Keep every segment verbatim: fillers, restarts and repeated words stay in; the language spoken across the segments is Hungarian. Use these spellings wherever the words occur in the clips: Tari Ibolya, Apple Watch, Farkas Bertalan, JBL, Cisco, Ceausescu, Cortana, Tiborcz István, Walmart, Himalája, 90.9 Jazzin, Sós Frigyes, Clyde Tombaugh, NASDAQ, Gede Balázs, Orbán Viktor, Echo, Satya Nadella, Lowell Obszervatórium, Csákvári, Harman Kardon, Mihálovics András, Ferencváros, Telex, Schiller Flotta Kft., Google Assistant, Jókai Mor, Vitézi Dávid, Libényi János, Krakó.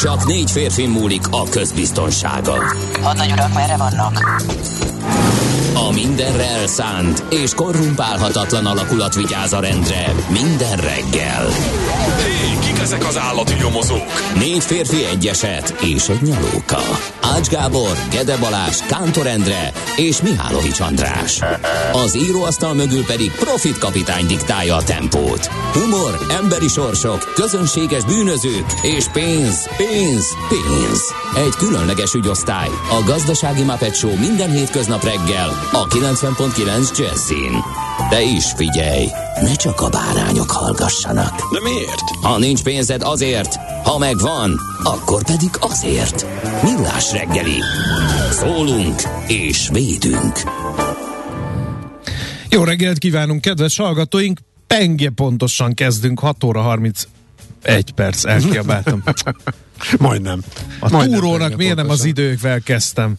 Csak négy férfi múlik a közbiztonsága. Hadnagy urak, merre vannak? A mindenre elszánt és korrumpálhatatlan alakulat vigyáz a rendre minden reggel. Hé, kik ezek az állati nyomozók? Négy férfi, egy eset és egy nyalóka. Ács Gábor, Gede Balázs, Kántor Endre és Mihálovics András. Az íróasztal mögül pedig Profit kapitány diktálja a tempót. Humor, emberi sorsok, közönséges bűnözők és pénz, pénz, pénz. Egy különleges ügyosztály, a Gazdasági Mápet Show minden hétköznap reggel a kilencven egész kilenc Jazzin. De is figyelj, ne csak a bárányok hallgassanak. De miért? Ha nincs pénzed, azért, ha megvan, akkor pedig azért. Millás reggeli. Szólunk és védünk. Jó reggelt kívánunk, kedves hallgatóink! Penge pontosan kezdünk, hat óra harmincegy perc, elkiabáltam. Majdnem. A Majdnem túrónak miért nem az időkvel kezdtem.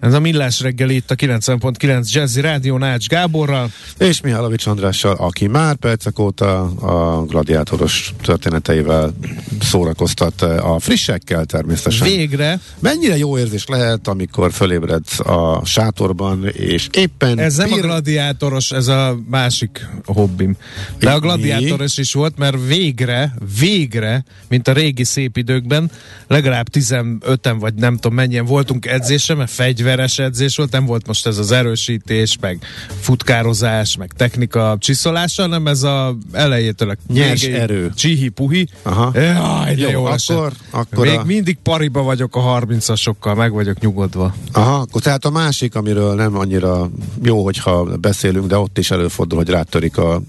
Ez a Millás reggeli itt a kilencven egész kilenc Jazzy Rádión Ács Gáborral. És Mihálovics Andrással, aki már percek óta a gladiátoros történeteivel szórakoztat a frissekkel természetesen. Végre. Mennyire jó érzés lehet, amikor fölébredsz a sátorban, és éppen... Ez nem pir... a gladiátoros, ez a másik hobbim. De a gladiátoros is volt, mert végre, végre, mint a régi szép időkben, legalább tizenöten vagy nem tudom mennyien voltunk edzésre, mert fegyveres edzés volt, nem volt most ez az erősítés, meg futkározás, meg technika csiszolása, hanem ez a elejétől a nyers erő. Csihi-puhi. Jaj, de jó, jól akkor, akkor Még a... mindig pariba vagyok a harmincasokkal, meg vagyok nyugodva. Aha, tehát a másik, amiről nem annyira jó, hogyha beszélünk, de ott is előfordul, hogy rátörik a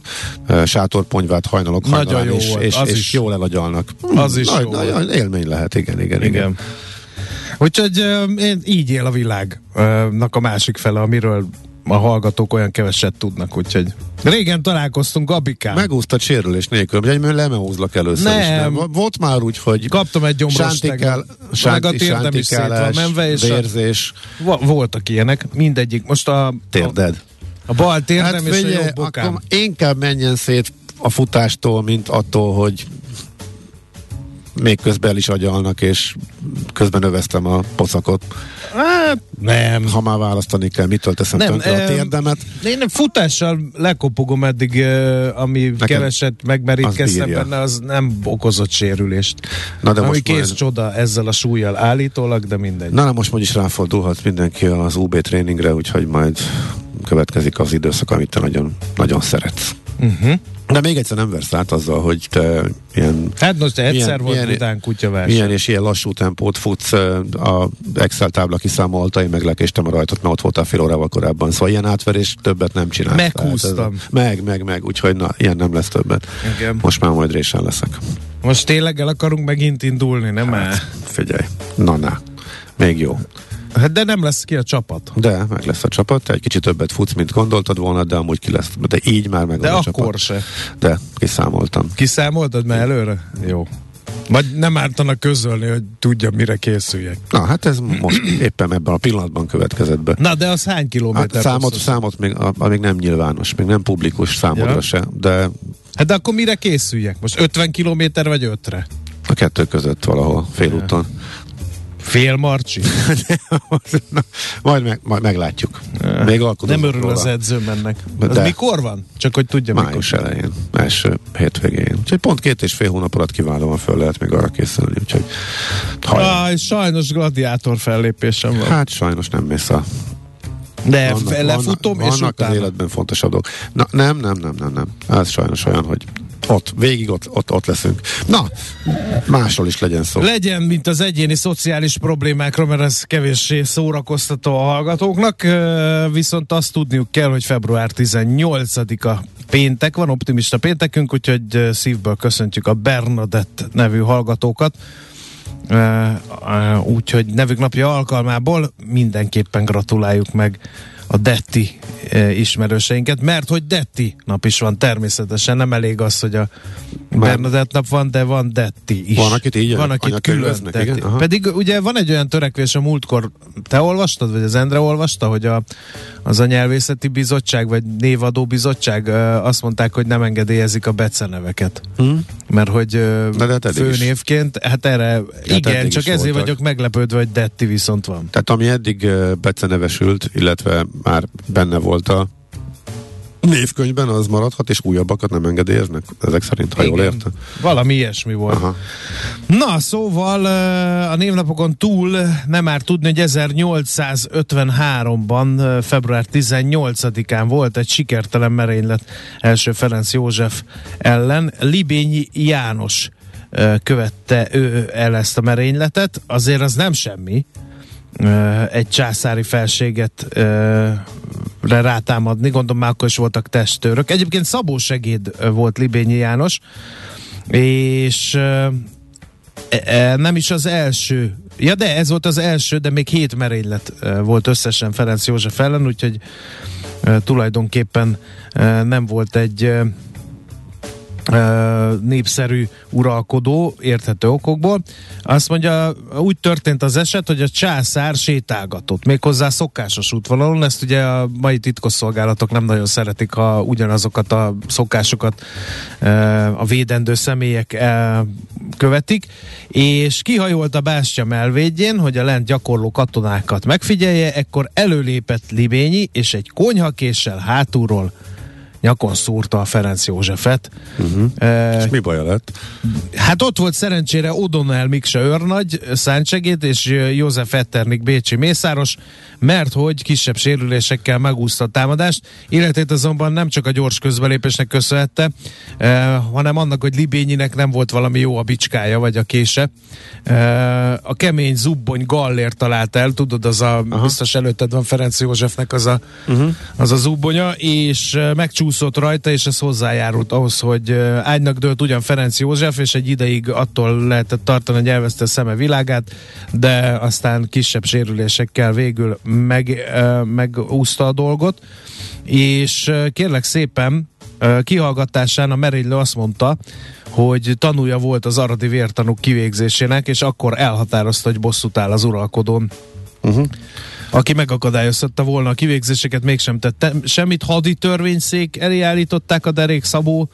sátorponyvát hajnalok hajnalán, jó és, volt, és, és is. Jól elagyalnak. Az hm, is nagy, jó nagy, nagy élmény lehet, igen, igen, igen. igen. Úgyhogy én, így él a világnak a másik fele, amiről a hallgatók olyan keveset tudnak, úgyhogy régen találkoztunk Gabikán. Megúsztad sérülés nélkül, hogy egymilyen lemehúzlak először nem. is. Nem. Volt már úgy, hogy kaptam egy gyomros tegnap. Sántikálás, vérzés. A, voltak ilyenek, mindegyik. Most a, térded. a, a bal térdem hát, és figyelj, a jobb bokám. Inkább menjen szét a futástól, mint attól, hogy még közben el is agyalnak, és közben öveztem a pocakot. Hát, nem. Ha már választani kell, mitől teszem nem, tönkre e, a térdemet. Én futással lekopogom eddig, e, ami nekem keveset megmerítkeztem benne, az nem okozott sérülést. Na de ami most kész majd... csoda ezzel a súlyjal állítólag, de mindegy. Na, na most majd is ráfordulhat mindenki az u bé tréningre, úgyhogy majd következik az időszak, amit te nagyon, nagyon szeretsz. Uh-huh. De még egyszer nem versz át azzal, hogy te ilyen... Hát most egyszer milyen, volt milyen, után kutyavása. Milyen és ilyen lassú tempót futsz, a Excel tábla kiszámolta, én meglekéstem a rajtot, mert ott voltál fél órával korábban. Szóval ilyen átverés többet nem csinálsz. Meghúztam. Ez, meg, meg, meg, úgyhogy na, ilyen nem lesz többet. Igen. Most már majd résen leszek. Most tényleg el akarunk megint indulni, nem? Hát, figyelj, na, na, még jó. Hát de nem lesz ki a csapat. De, meg lesz a csapat. Te egy kicsit többet futsz, mint gondoltad volna, de amúgy ki lesz. De így már meg de a csapat. De akkor se. De, kiszámoltam. Kiszámoltad már előre? Jó. Vagy nem ártanak közölni, hogy tudja, mire készüljek. Na, hát ez most éppen ebben a pillanatban következett be. Na, de az hány kilométer? Hát számot, számot még, még nem nyilvános, még nem publikus számodra ja. se, de... Hát de akkor mire készüljek? Most ötven kilométer vagy ötre? A kettő között valahol, félúton. Ja. Fél marcsi? Na, majd, meg, majd meglátjuk. Még nem örül róla az edzőm ennek. Az mikor van? Csak hogy tudja mikor. Május elején, első hétvégén. Úgyhogy pont két és fél hónap alatt kiválóan föl lehet még arra készülni. Úgyhogy Aj, sajnos gladiátor fellépésem van. Hát sajnos nem mész a... De vannak, fe, lefutom vannak, és vannak utána. Az életben fontos adók. Na, nem, nem, nem, nem, nem. Ez sajnos olyan, hogy ott, végig ott, ott, ott leszünk. Na, másról is legyen szó. Legyen, mint az egyéni szociális problémákra, mert ez kevéssé szórakoztató a hallgatóknak, viszont azt tudniuk kell, hogy február tizennyolcadika péntek van, optimista péntekünk, úgyhogy szívből köszöntjük a Bernadett nevű hallgatókat. Úgyhogy nevük napja alkalmából mindenképpen gratuláljuk meg a Detti e, ismerőseinket, mert hogy Detti nap is van természetesen, nem elég az, hogy a Bernadett nap van, de van Detti is. Van, akit így van, akit külön Detti. Pedig ugye van egy olyan törekvés, a múltkor te olvastad, vagy az Endre olvasta, hogy a, az a nyelvészeti bizottság, vagy névadó bizottság e, azt mondták, hogy nem engedélyezik a beceneveket. Hmm. Mert hogy e, főnévként, hát erre de igen, csak ezért voltak. Vagyok meglepődve, hogy Detti viszont van. Tehát ami eddig e, becenevesült, illetve már benne volt a névkönyvben, az maradhat, és újabbakat nem engedélyeznek, ezek szerint, ha igen, jól érte. Valami ilyesmi volt. Aha. Na, szóval a névnapokon túl nem árt tudni, hogy ezernyolcszázötvenháromban, február tizennyolcadikán volt egy sikertelen merénylet első Ferenc József ellen. Libényi János követte ő el ezt a merényletet. Azért az nem semmi, egy császári felséget ö, rátámadni, gondolom már akkor is voltak testőrök. Egyébként szabósegéd volt Libényi János, és ö, e, nem is az első, ja de ez volt az első, de még hét merénylet volt összesen Ferenc József ellen, úgyhogy ö, tulajdonképpen ö, nem volt egy ö, népszerű uralkodó érthető okokból. Azt mondja, úgy történt az eset, hogy a császár sétálgatott, méghozzá szokásos útvonalon. Ezt ugye a mai titkosszolgálatok nem nagyon szeretik, ha ugyanazokat a szokásokat a védendő személyek követik, és kihajolt a bástya melvédjén, hogy a lent gyakorló katonákat megfigyelje, ekkor előlépett Libényi, és egy konyhakéssel hátulról nyakon szúrta a Ferenc Józsefet. Uh-huh. E, és mi baja lett? Hát ott volt szerencsére O'Donnell Miksa őrnagy, szántsegéd, és Józef Etternik bécsi mészáros, mert hogy kisebb sérülésekkel megúszta a támadást. Életét azonban nem csak a gyors közbelépésnek köszönhette, e, hanem annak, hogy Libényinek nem volt valami jó a bicskája, vagy a kése. E, a kemény zubbony gallért talált el, tudod, az a, aha, biztos előtted van Ferenc Józsefnek az a, uh-huh, az a zubbonya, és megcsúszott rajta, és ez hozzájárult ahhoz, hogy ágynak dőlt ugyan Ferenc József, és egy ideig attól lehetett tartani, hogy elveszte a szeme világát, de aztán kisebb sérülésekkel végül meg, megúszta a dolgot, és kérlek szépen, kihallgatásán a merénylő azt mondta, hogy tanúja volt az aradi vértanúk kivégzésének, és akkor elhatározta, hogy bosszút áll az uralkodón. Uh-huh. Aki megakadályoztatta volna a kivégzéseket, mégsem tette semmit. Hadi törvényszék elé állították a derék szabó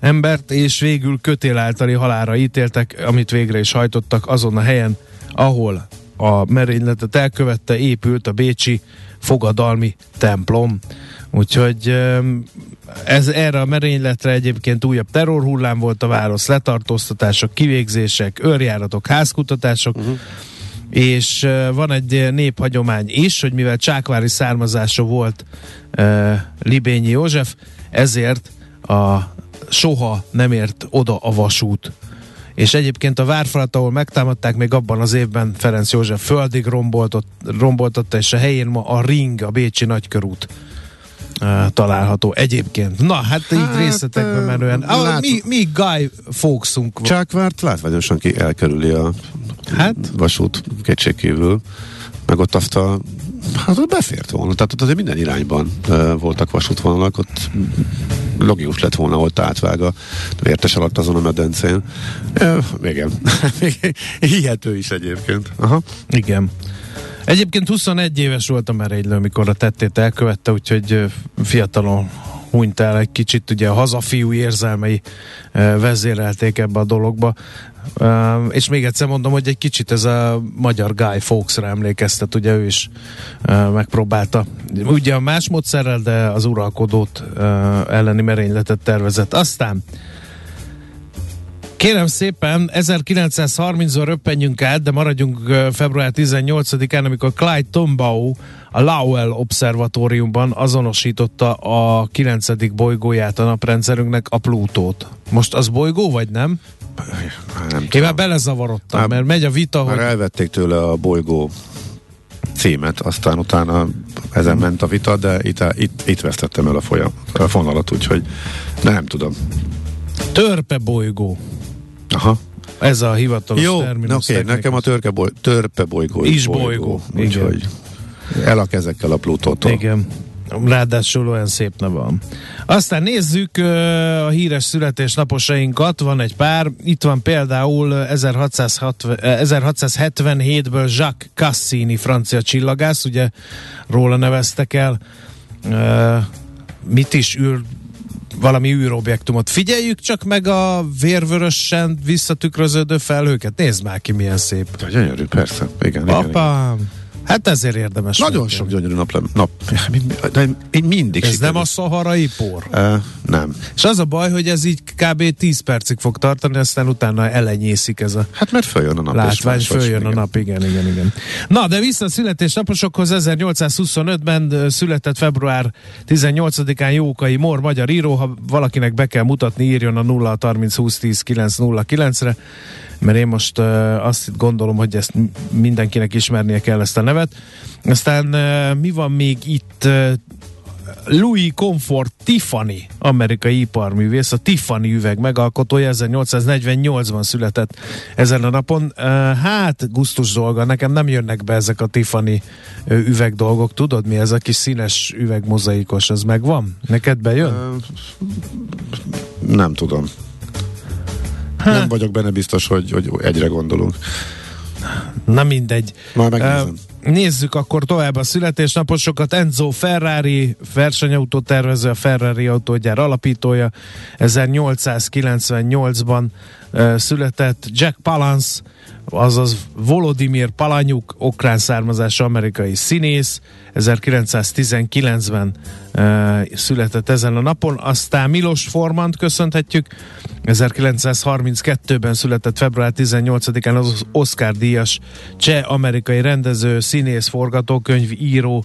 embert, és végül kötél általi halálra ítéltek, amit végre is hajtottak azon a helyen, ahol a merényletet elkövette, épült a bécsi fogadalmi templom. Úgyhogy ez erre a merényletre egyébként újabb terrorhullám volt a válasz, letartóztatások, kivégzések, őrjáratok, házkutatások, uh-huh. És van egy néphagyomány is, hogy mivel csákvári származása volt uh, Libényi József, ezért a soha nem ért oda a vasút. És egyébként a várfalat, ahol megtámadták, még abban az évben Ferenc József földig romboltott, romboltatta, és a helyén ma a ring, a bécsi nagykörút uh, található egyébként. Na, hát, hát így részletekben menően. Ah, lát... mi, mi Guy Fawkesunk van. Csákvárt látványosan ki elkerüli a hát? vasút kétségkívül, meg ott azt a, hát ott befért volna, tehát ott azért minden irányban uh, voltak vasútvonalak, ott logikus lett volna, ott átvág a vértes alatt azon a medencén. Uh, igen, hihető is egyébként. Aha. Igen. Egyébként huszonegy éves volt a merénylő, mikor a tettét elkövette, úgyhogy fiatalon hunyt el egy kicsit, ugye a hazafiú érzelmei uh, vezérelték ebbe a dologba. Uh, és még egyszer mondom, hogy egy kicsit ez a magyar Guy Fawkesra emlékeztet, ugye ő is uh, megpróbálta ugye más módszerrel, de az uralkodót uh, elleni merényletet tervezett. Aztán kérem szépen, ezerkilencszázharmincban röppenjünk át, de maradjunk február tizennyolcadikán, amikor Clyde Tombaugh a Lowell Obszervatóriumban azonosította a kilencedik bolygóját a naprendszerünknek, a Plutót. Most az bolygó, vagy nem? nem Én már belezavarodtam, már, mert megy a vita, hogy... elvették tőle a bolygó címet, aztán utána ezen ment a vita, de itt, itt, itt vesztettem el a, folyam, a fonalat, úgyhogy nem tudom. Törpe bolygó. Aha. Ez a hivatalos terminus. Jó, oké, okay, nekem a törpe bolygó is bolygó. Is bolygó, bolygó. Úgyhogy Elak ezekkel a Plutótól. Igen. Ráadásul olyan szép neve van. Aztán nézzük a híres születésnaposainkat, van egy pár. Itt van például ezerhatszázhatvan, ezerhatszázhetvenhétből Jacques Cassini, francia csillagász, ugye róla neveztek el mit is űr, valami űrobjektumot. Figyeljük csak meg a vérvörösen visszatükröződő felhőket. Nézd már ki, milyen szép. De gyönyörű, persze. Igen, Apám. Igen. Hát ezért érdemes. Nagyon megkérni. Sok gyönyörű nap, nap. Én mindig. Ez sikerül. Nem a szaharai por? Uh, nem. És az a baj, hogy ez így kb. tíz percig fog tartani, aztán utána elenyészik ez a... Hát mert följön a nap. Látvány, följön igen. a nap, igen, igen, igen. Na, de vissza a születésnaposokhoz. Ezernyolcszázhuszonötben született február tizennyolcadikán Jókai Mor, magyar író. Ha valakinek be kell mutatni, írjon a nulla harminc húsz tíz kilenc nulla kilencre, mert én most uh, azt gondolom, hogy ezt mindenkinek ismernie kell, ezt a nevet. Aztán uh, mi van még itt? Uh, Louis Comfort Tiffany, amerikai iparművész, a Tiffany üveg megalkotója, ezernyolcszáznegyvennyolcban született ezen a napon. Uh, hát, gusztus dolga, nekem nem jönnek be ezek a Tiffany uh, üveg dolgok, tudod mi ez a kis színes üvegmozaikos, ez megvan? Neked bejön? Uh, nem tudom. Ha. Nem vagyok benne biztos, hogy, hogy egyre gondolunk. Na mindegy. Már megnézem. Uh, nézzük akkor tovább a születésnaposokat. Enzo Ferrari, versenyautótervező, a Ferrari autógyár alapítója. ezernyolcszázkilencvennyolcban uh, született Jack Pallance, azaz Volodymyr Palanyuk, ukrán származású amerikai színész. ezerkilencszáztizenkilencben uh, született ezen a napon. Aztán Milos Formant köszönhetjük. ezerkilencszázharminckettőben született február tizennyolcadikán az Oscar-díjas cseh-amerikai rendező, színész, forgatókönyv, író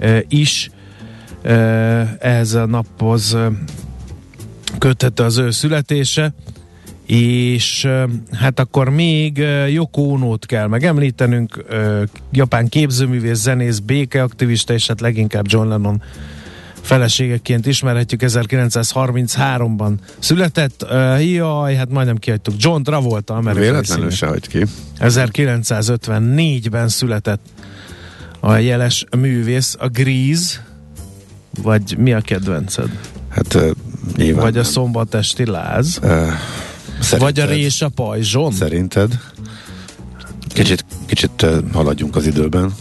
uh, is. Uh, ehhez a naphoz uh, köthető az ő születése. És hát akkor még Yoko Onót kell megemlítenünk, japán képzőművész, zenész, békeaktivista, és hát leginkább John Lennon feleségeként ismerhetjük, ezerkilencszázharmincháromban született. Jaj, hát majdnem kihagytuk. John Travolta, amerikai véletlenül se hagy ki. ezerkilencszázötvennégyben született a jeles művész, a Grease, vagy mi a kedvenced? Hát nyilván. Vagy a Szombatesti Láz. Uh. Szerinted? Vagy a Rés a pajzson? Szerinted? Kicsit, kicsit haladjunk az időben.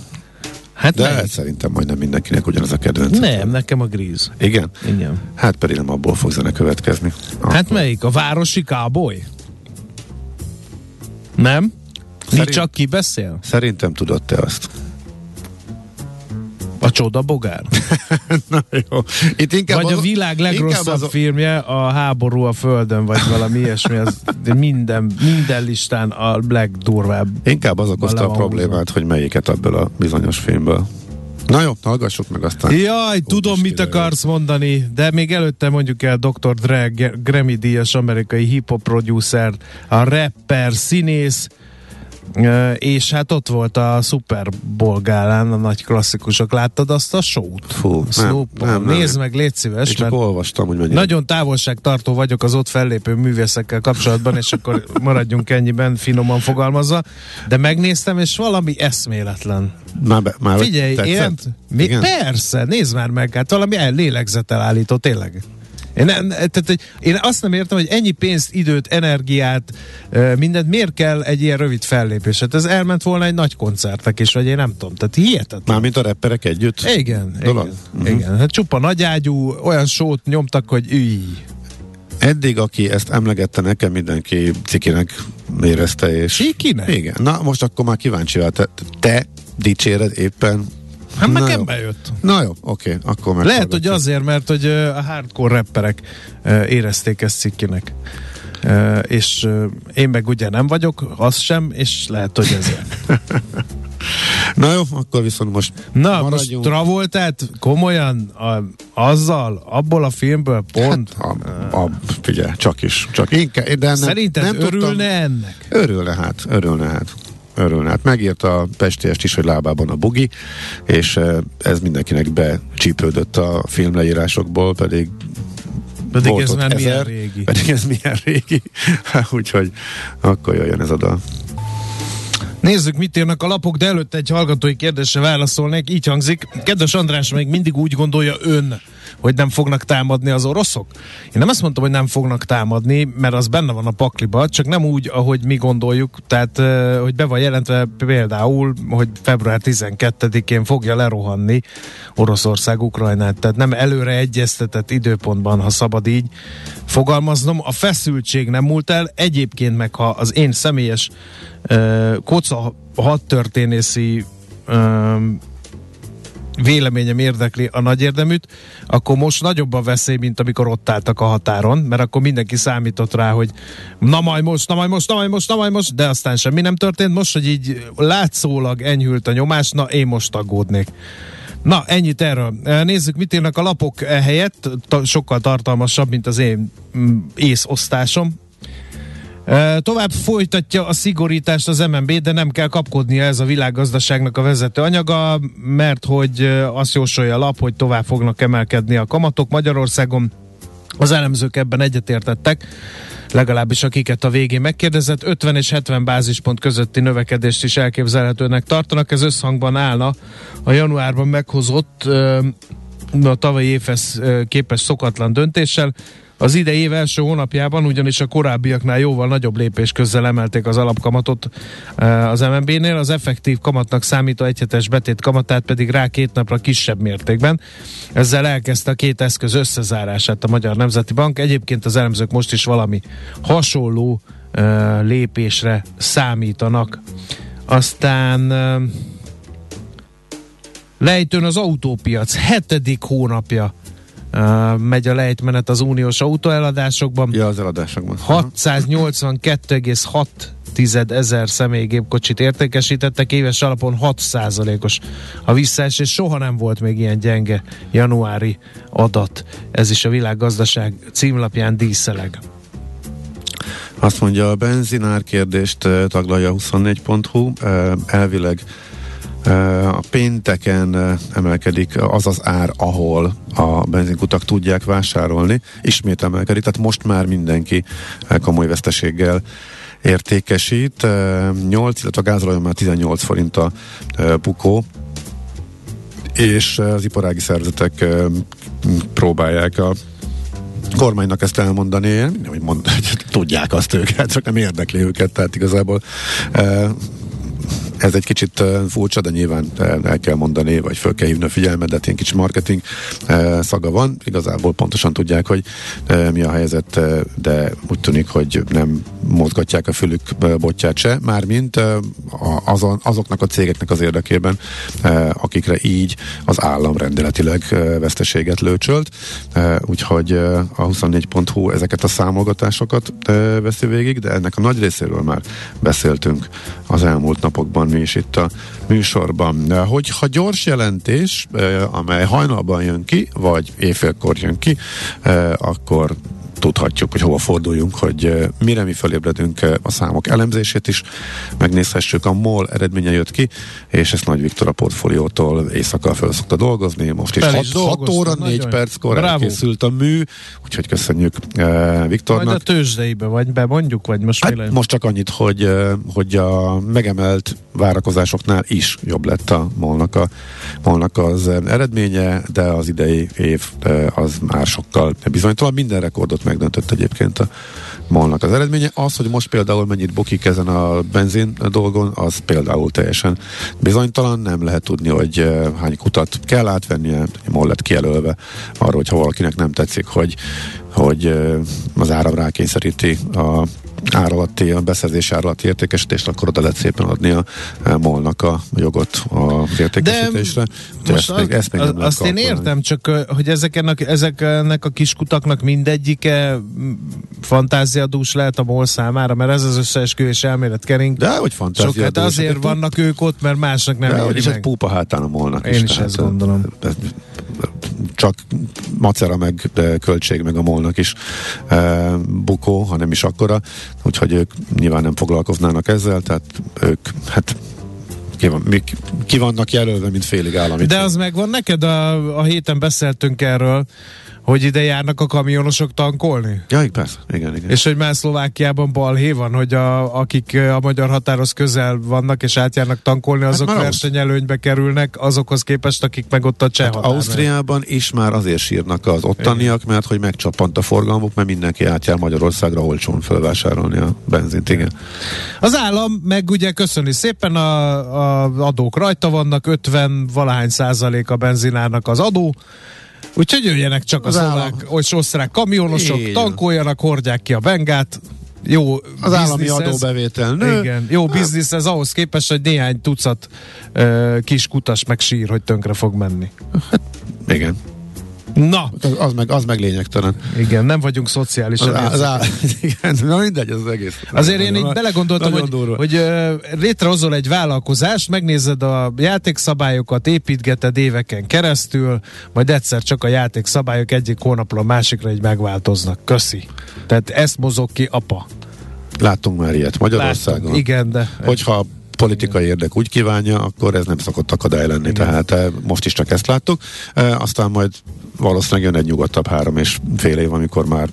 Hát de meg... szerintem majdnem mindenkinek ugyanaz a kedvenc. Nem, nekem a Gríz. Igen? Igen. Hát pedig nem abból fog zene következni. Akkor. Hát melyik? A Városi Káboly? Nem? Szerint... Mi csak ki beszél? Szerintem tudod te azt. A Csoda Bogár. Na jó. Itt inkább vagy az, a világ legrosszabb a... filmje, a Háború a Földön, vagy valami ilyesmi, az minden, minden listán a legdurvább. Inkább az okozta a, a problémát, hogy melyiket ebből a bizonyos filmből. Na jó, hallgassuk meg aztán. Jaj, tudom, mit akarsz mondani, de még előtte mondjuk el doktor Dre, Grammy-díjas amerikai hip-hop producer, a rapper, színész, Uh, és hát ott volt a Super Bowl gálán, a nagy klasszikusok. Láttad azt a show-t? Fú, nem, nem, nézd nem. meg, légy szíves. Csak olvastam, hogy mennyire. Nagyon távolságtartó vagyok az ott fellépő művészekkel kapcsolatban, és akkor maradjunk ennyiben, finoman fogalmazva. De megnéztem, és valami eszméletlen. Már, be, már figyelj, én, még persze, nézd már meg, hát valami lélegzettel állító, tényleg. Én, nem, tehát, én azt nem értem, hogy ennyi pénzt, időt, energiát, mindent, miért kell egy ilyen rövid fellépés? Hát ez elment volna egy nagy koncertek is, vagy én nem tudom. Tehát hihetetlen. Mármint a rapperek együtt? Igen. Dolog? Igen, uh-huh. igen. Hát csupa nagyágyú, olyan sót nyomtak, hogy üj. Eddig, aki ezt emlegette nekem, mindenki cikinek érezte. És... Cikinek? Igen. Na, most akkor már kíváncsi vagy. Te, te dicséred éppen... Hát meg ebben jött. Na jó, oké, okay, akkor meg. Lehet, hogy azért, mert hogy a hardcore rapperek érezték ezt cikkinek. És én meg ugye nem vagyok, az sem, és lehet, hogy ezért. Na jó, akkor viszont most Na, maradjunk. Most Travoltát komolyan a, azzal, abból a filmből pont. Hát, a, a, figyelj, csak is. Csak inkább, de nem, szerinted nem örülne tudtam. ennek? Örülne hát, örülne hát. Örülne. Hát megírta a pestiest is, hogy lábában a bugi, és ez mindenkinek becsípődött a filmleírásokból, pedig pedig ez már milyen régi. Pedig ez milyen régi. Úgyhogy akkor jöjjön ez a dal. Nézzük, mit írnak a lapok, de előtte egy hallgatói kérdésre válaszolnék. Így hangzik: kedves András, még mindig úgy gondolja ön, hogy nem fognak támadni az oroszok? Én nem azt mondtam, hogy nem fognak támadni, mert az benne van a pakliba, csak nem úgy, ahogy mi gondoljuk. Tehát, hogy be van jelentve például, hogy február tizenkettedikén fogja lerohanni Oroszország Ukrajnát. Tehát nem előre egyeztetett időpontban, ha szabad így fogalmaznom. A feszültség nem múlt el. Egyébként meg, ha az én személyes koca hadtörténészi véleményem érdekli a nagy érdeműt, akkor most nagyobb a veszély, mint amikor ott álltak a határon, mert akkor mindenki számított rá, hogy na majd most, na majd most, na majd most, na majd most, de aztán semmi nem történt. Most, hogy így látszólag enyhült a nyomás, na én most aggódnék. Na, ennyit erről. Nézzük, mit írnak a lapok helyett. Sokkal tartalmasabb, mint az én észosztásom. Tovább folytatja a szigorítást az em en bé, de nem kell kapkodnia, ez a világgazdaságnak a vezető anyaga, mert hogy azt jósolja a lap, hogy tovább fognak emelkedni a kamatok Magyarországon. Az elemzők ebben egyetértettek, legalábbis akiket a végén megkérdezett. ötven és hetven bázispont közötti növekedést is elképzelhetőnek tartanak. Ez összhangban állna a januárban meghozott, a tavalyi évhez képest szokatlan döntéssel. Az idei év első hónapjában ugyanis a korábbiaknál jóval nagyobb lépés közzel emelték az alapkamatot az em en bé-nél, az effektív kamatnak számító egyhetes betét kamatát pedig rá két napra kisebb mértékben. Ezzel elkezdte a két eszköz összezárását a Magyar Nemzeti Bank. Egyébként az elemzők most is valami hasonló uh, lépésre számítanak. Aztán... Uh, lejtőn az autópiac, hetedik hónapja Uh, megy a lejtmenet az uniós autóeladásokban. Ja, az eladásokban. hatszáznyolcvankettő egész hat ezer személygépkocsit értékesítettek, éves alapon hat százalékos a visszaesés, és soha nem volt még ilyen gyenge januári adat. Ez is a Világgazdaság címlapján díszeleg. Azt mondja, a benzinár kérdést taglalja huszonnégy pont hu, elvileg a pénteken emelkedik az az ár, ahol a benzinkutak tudják vásárolni. Ismét emelkedik, tehát most már mindenki komoly veszteséggel értékesít. nyolc, illetve a gázolajon már tizennyolc forint a bukó, és az iparági szervezetek próbálják a kormánynak ezt elmondani, nem, hogy mond, tudják azt őket, csak nem érdekli őket, tehát igazából ez egy kicsit furcsa, de nyilván el kell mondani, vagy föl kell hívni a figyelmet, de ilyen kicsi marketing szaga van. Igazából pontosan tudják, hogy mi a helyzet, de úgy tűnik, hogy nem mozgatják a fülük botját se, mármint azon, azoknak a cégeknek az érdekében, akikre így az állam rendeletileg veszteséget lőcsölt. Úgyhogy a huszonnégy pont hu ezeket a számolgatásokat veszi végig, de ennek a nagy részéről már beszéltünk az elmúlt napokban mi is itt a műsorban. Hogyha gyors jelentés, amely hajnalban jön ki, vagy éjfélkor jön ki, akkor tudhatjuk, hogy hova forduljunk, hogy mire mi fölébredünk, a számok elemzését is megnézhessük. A MOL eredménye jött ki, és ezt Nagy Viktor a portfóliótól éjszaka föl szokta dolgozni. Most is hat óra négy perckor elkészült a mű, úgyhogy köszönjük uh, Viktornak. Majd a tőzsdeibe vagy bemondjuk, vagy most hát mi lehet? Most csak annyit, hogy, hogy a megemelt várakozásoknál is jobb lett a MOL-nak, a, MOL-nak az eredménye, de az idei év az már sokkal bizonytalan. Minden rekordot megdöntött egyébként a MOL-nak az eredménye. Az, hogy most például mennyit bukik ezen a benzin dolgon, az például teljesen bizonytalan, nem lehet tudni, hogy hány kutat kell átvennie, MOL lett kijelölve arra, hogy ha valakinek nem tetszik, hogy, hogy az áram rákényszeríti a áralatti, a beszerzés áralatti értékesítést, akkor oda lehet szépen adni a MOL-nak a jogot az értékesítésre. De most ezt, a, még, ezt még a, nem azt én értem, csak hogy ezeknek, ezeknek a kiskutaknak mindegyike fantáziadús lehet a MOL számára, mert ez az összeesküvés elmélet kering. De hogy fantáziadús. Sokat azért vannak ők ott, mert másnak nem éri meg. És ez púpa hátán a MOL-nak is. Én is ezt gondolom. Csak macera meg költség meg a MOL-nak is bukó, hanem is akkora, úgyhogy ők nyilván nem foglalkoznának ezzel, tehát ők hát ki, van, mi, ki vannak jelölve, mint félig állami. De az megvan neked, a, a héten beszéltünk erről, hogy ide járnak a kamionosok tankolni? Ja, persze. Igen, igen. És hogy már Szlovákiában balhé van, hogy a, akik a magyar határhoz közel vannak és átjárnak tankolni, azok hát versenyelőnybe kerülnek azokhoz képest, akik meg ott a cseh hát határnál. Ausztriában is már azért sírnak az ottaniak, mert hogy megcsappant a forgalmuk, mert mindenki átjár Magyarországra olcsón felvásárolni a benzint. Igen. Az állam meg ugye köszöni szépen, a, a adók rajta vannak, ötven valahány százalék a benzinárnak az adó. Úgyhogy jöjjenek csak az, az szlovák, és osztrák kamionosok, igen, tankoljanak, hordják ki a bengát. Jó, az állami adóbevétel nő. Igen, jó biznisz ez ahhoz képest, hogy néhány tucat uh, kis kutas meg sír, hogy tönkre fog menni. Hát, igen. Na! Az, az, meg, az meg lényegtelen. Igen, nem vagyunk szociálisan. Az, az á, igen, na mindegy, az, az egész. Azért én így belegondoltam, hogy, hogy létrehozol egy vállalkozást, megnézed a játékszabályokat, építgeted éveken keresztül, majd egyszer csak a játékszabályok egyik hónapra a másikra így megváltoznak. Köszi. Tehát ezt mozog ki, apa. Láttunk már ilyet Magyarországon. Láttunk, igen, de... Hogyha politikai érdek úgy kívánja, akkor ez nem szokott akadály lenni, igen. Tehát most is csak ezt láttuk, e, aztán majd valószínűleg jön egy nyugodtabb három és fél év, amikor már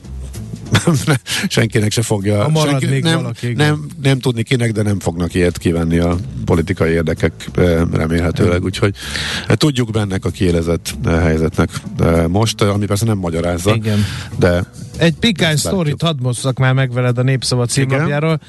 senkinek se fogja, senki, nem, valaki, nem, nem tudni kinek, de nem fognak ilyet kívánni a politikai érdekek remélhetőleg, úgyhogy tudjuk bennek a kiélezett helyzetnek most, ami persze nem magyarázza, igen. De egy pikány sztorit hadd mozzak már meg veled a Népszava címlapjáról.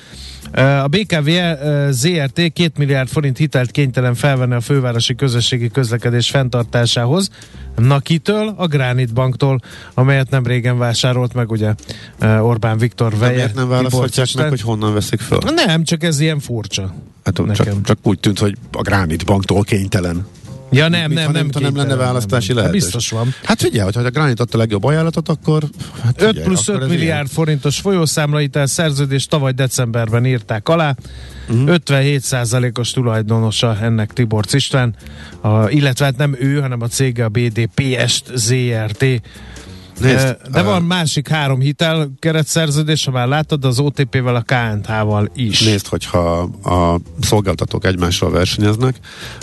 A bé ká vé zé er té két milliárd forint hitelt kénytelen felvenni a fővárosi közösségi közlekedés fenntartásához. Na kitől? A Gránit Banktól, amelyet nem régen vásárolt meg, ugye Orbán Viktor veje. Miért nem válaszolják meg, hogy honnan veszik fel? Nem, csak ez ilyen furcsa. Hát csak, csak úgy tűnt, hogy a Gránit Banktól kénytelen. Ja nem, mit, nem, nem, nem, nem lenne választási lehetőség. Biztos van. Hát figyelj, hogyha a Gránit adta a legjobb ajánlatot, akkor... Hát figyelj, öt plusz öt milliárd ilyen. Forintos folyószámlaitel szerződést tavaly decemberben írták alá. Uh-huh. ötvenhét százalékos tulajdonosa ennek Tiborcz István, a, illetve hát nem ő, hanem a cége a bé dé pé est zé er té. Nézd, de van uh, másik három hitel keretszerződés, ha már láttad, az o té pé-vel, a ká en há-val is. Nézd, hogyha a szolgáltatók egymással versenyeznek,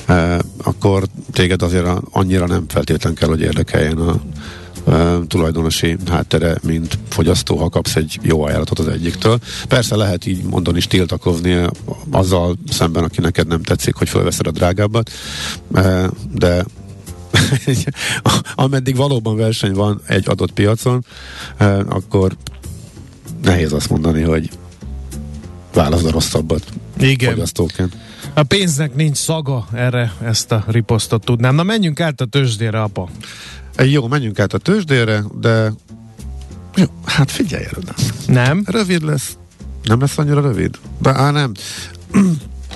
uh, akkor téged azért annyira nem feltétlen kell, hogy érdekeljen a Uh, tulajdonosi háttere, mint fogyasztó, ha kapsz egy jó ajánlatot az egyiktől. Persze lehet így mondani is tiltakozni azzal szemben, aki neked nem tetszik, hogy felveszed a drágábbat, uh, de ameddig valóban verseny van egy adott piacon, uh, akkor nehéz azt mondani, hogy válaszd a rosszabbat, igen, fogyasztóként. A pénznek nincs szaga, erre ezt a riposztot tudnám. Na menjünk át a tőzsdére, apa. Jó, menjünk át a tőzsdére, de jó, hát figyelj előre. Nem. Rövid lesz. Nem lesz annyira rövid? De, á, nem.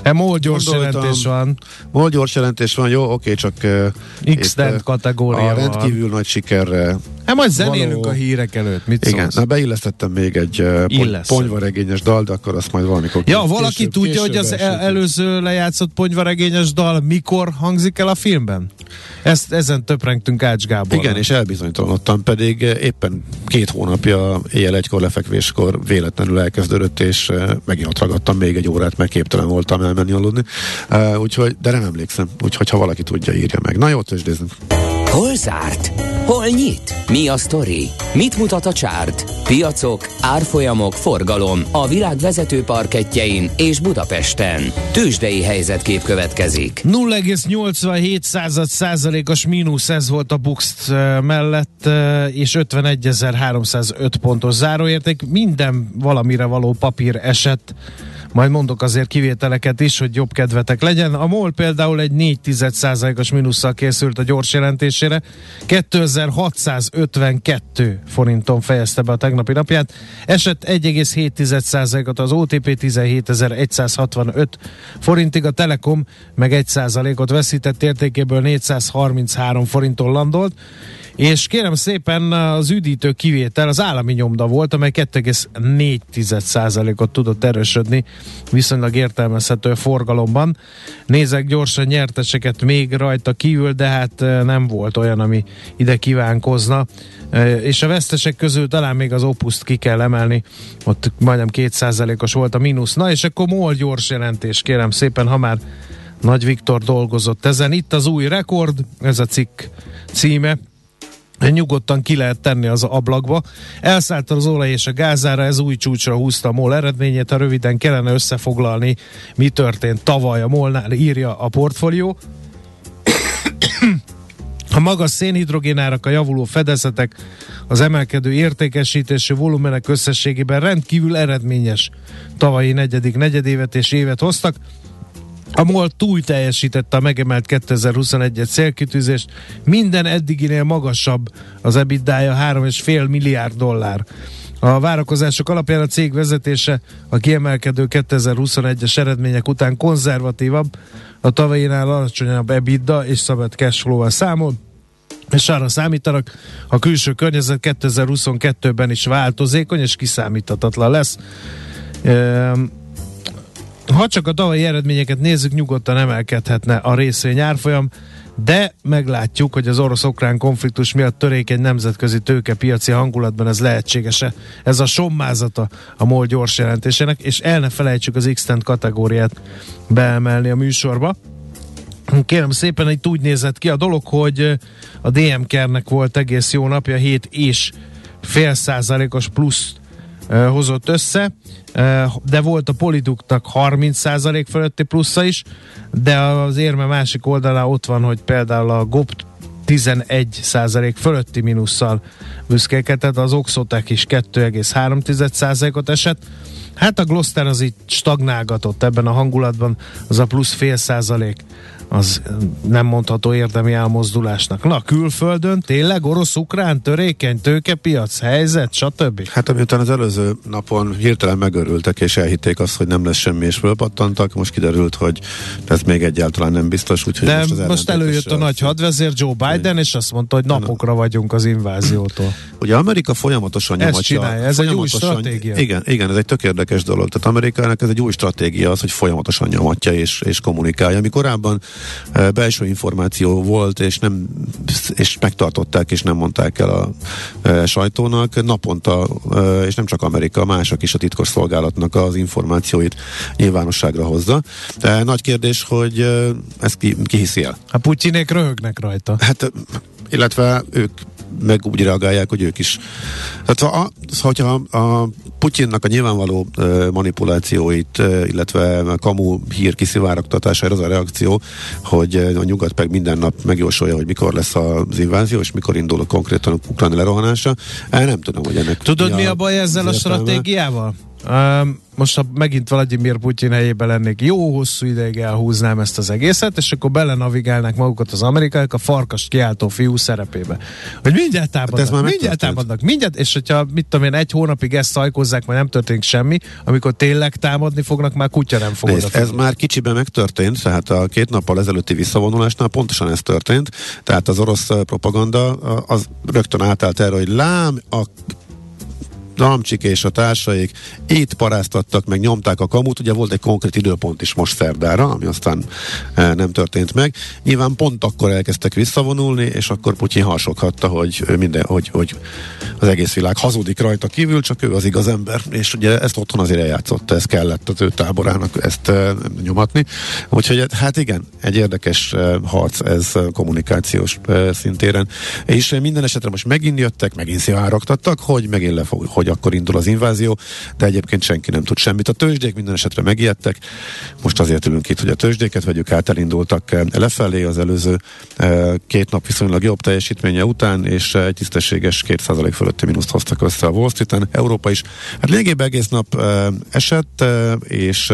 E, MOL gyors Gondoltam. jelentés van. MOL gyors jelentés van, jó, oké, csak uh, X-dent kategória a rendkívül van. Nagy sikerre. E, majd zenélünk való... a hírek előtt, mit Igen, szólsz? Na beillesztettem még egy uh, ponyvaregényes dal, de akkor azt majd valamikor. Ja, később, valaki később, tudja, később hogy az el- előző lejátszott ponyvaregényes dal mikor hangzik el a filmben? Ezt, ezen töprengtünk Ács Gáborral. Igen, és elbizonytalanodtam, pedig éppen két hónapja éjjel egykor lefekvéskor véletlenül elkezdődött, és megint ott ragadtam még egy órát, mert képtelen voltam elmenni aludni. Uh, úgyhogy, de nem emlékszem, úgyhogy ha valaki tudja, írja meg. Na jó, tőzsdézzünk. Hol zárt? Hol nyit? Mi a sztori? Mit mutat a csárt? Piacok, árfolyamok, forgalom a világ vezető parkettjein és Budapesten. Tőzsdei helyzetkép következik. nulla egész nyolcvanhét százalékos mínusz, ez volt a BUX mellett, és ötvenegyezer-háromszázöt pontos záróérték. Minden valamire való papír esett. Majd mondok azért kivételeket is, hogy jobb kedvetek legyen. A MOL például egy négy egész egy százalékos mínusszal készült a gyors jelentésére. kétezer-hatszázötvenkettő forinton fejezte be a tegnapi napját. Esett egy egész hét százalékot az o té pé tizenhétezer-száz hatvanöt forintig. A Telekom meg egy százalékot veszített, értékéből négyszázharminchárom forinton landolt. És kérem szépen, az üdítő kivétel az állami nyomda volt, amely két egész négy százalékot tudott erősödni viszonylag értelmezhető forgalomban. Nézek gyorsan nyerteseket még rajta kívül, de hát nem volt olyan, ami ide kívánkozna. És a vesztesek közül talán még az Opuszt ki kell emelni, ott majdnem két százalékos volt a mínusz. Na és akkor MOL gyors jelentés, kérem szépen, ha már Nagy Viktor dolgozott ezen. Itt az új rekord, ez a cikk címe. Nyugodtan ki lehet tenni az ablakba. Elszállt az olaj és a gázára, ez új csúcsra húzta a MOL eredményét, ha röviden kellene összefoglalni, mi történt tavaly a MOL-nál, írja a Portfólió. A magas szénhidrogénárak, a javuló fedezetek, az emelkedő értékesítési volumenek összességében rendkívül eredményes tavalyi negyedik negyedévet és évet hoztak. A MOL túl teljesítette a megemelt kétezer-huszonegyes célkitűzést, minden eddiginél magasabb az EBITDA-ja, három egész öt milliárd dollár. A várakozások alapján a cég vezetése a kiemelkedő kétezer-huszonegyes eredmények után konzervatívabb, a tavalyinál alacsonyabb EBITDA és szabad cashflow-val számol, és arra számítanak, a külső környezet kétezer-huszonkettőben is változékony és kiszámíthatatlan lesz. Ehm, Ha csak a tavalyi eredményeket nézzük, nyugodtan emelkedhetne a részvény árfolyam, de meglátjuk, hogy az orosz-ukrán konfliktus miatt törékeny nemzetközi tőkepiaci hangulatban ez lehetséges-e. Ez a sommázata a MOL gyors jelentésének, és el ne felejtsük az X-Tent kategóriát beemelni a műsorba. Kérem szépen, itt úgy nézett ki a dolog, hogy a dé em ká-nek volt egész jó napja, hét egész öt százalékos plusz hozott össze, de volt a Polyduknak harminc százalék fölötti plusza is, de az érme másik oldalán ott van, hogy például a gé o pé tizenegy százalék fölötti mínusszal büszkélkedett, az Oxotec is két egész három százalékot esett. Hát a Gloster az így stagnálgatott ebben a hangulatban, az a plusz fél százalék, az nem mondható érdemi elmozdulásnak. Na, külföldön tényleg orosz-ukrán törékeny tőkepiac helyzet, stb. Hát amiután az előző napon hirtelen megörültek és elhitték azt, hogy nem lesz semmi, és fölpattantak, most kiderült, hogy ez még egyáltalán nem biztos. Úgyhogy de most, az most előjött a nagy hadvezér Joe Biden, és azt mondta, hogy napokra vagyunk az inváziótól. Ugye Amerika folyamatosan nyomatja. Ezt csinálja, ez egy új stratégia. Igen, igen, ez egy tök érdekes dolog. Tehát Amerikának ez egy új stratégia az, hogy folyamatosan nyomatja és, és kommunikálja. Ami korábban belső információ volt, és nem és megtartották, és nem mondták el a e, sajtónak. Naponta, e, és nem csak Amerika, mások is a titkos szolgálatnak az információit nyilvánosságra hozza. De nagy kérdés, hogy e, ezt ki, ki hiszi el? A Putyinék röhögnek rajta. Hát, illetve ők meg úgy reagálják, hogy ők is. Tehát, ha, hogyha a Putyinnak a nyilvánvaló manipulációit, illetve a kamu hír kiszivárogtatására az a reakció, hogy a nyugat meg minden nap megjósolja, hogy mikor lesz az invázió, és mikor indul a konkrétan a ukrán lerohanása. Nem tudom, hogy ennek... Tudod, mi a, mi a baj ezzel a stratégiával? Um, most ha megint Vladimir Putyin helyében lennék, jó hosszú ideig elhúznám ezt az egészet, és akkor belenavigálnák magukat az amerikaiak a farkast kiáltó fiú szerepébe. Hogy mindjárt támadnak, hát mindjárt támadnak, mindjárt, és hogyha mit tudom én, egy hónapig ezt szajkozzák, majd nem történik semmi, amikor tényleg támadni fognak, már kutya nem fog. Nézd, ez már kicsiben megtörtént, tehát a két nappal ezelőtti visszavonulásnál pontosan ez történt, tehát az orosz propaganda az rögtön átállt erre, hogy lám a Damcsik és a társaik itt paráztattak, meg nyomták a kamut, ugye volt egy konkrét időpont is most szerdára, ami aztán e, nem történt meg. Nyilván pont akkor elkezdtek visszavonulni, és akkor Putyin harsoghatta, hogy, minden, hogy, hogy az egész világ hazudik rajta kívül, csak ő az igaz ember, és ugye ezt otthon azért eljátszotta, ez kellett az ő táborának ezt e, nyomatni. Úgyhogy hát igen, egy érdekes e, harc ez kommunikációs e, szintéren. És e, minden esetre most megint jöttek, megint szivárogtattak, hogy megint lefog, hogy akkor indul az invázió, de egyébként senki nem tud semmit. A tőzsdék minden esetre megijedtek. Most azért ülünk itt, hogy a tőzsdéket vegyük át, elindultak lefelé az előző két nap viszonylag jobb teljesítménye után, és egy tisztességes két százalék fölötti mínuszt hoztak össze a Wall Street-en. Európa is hát lényegében egész nap esett, és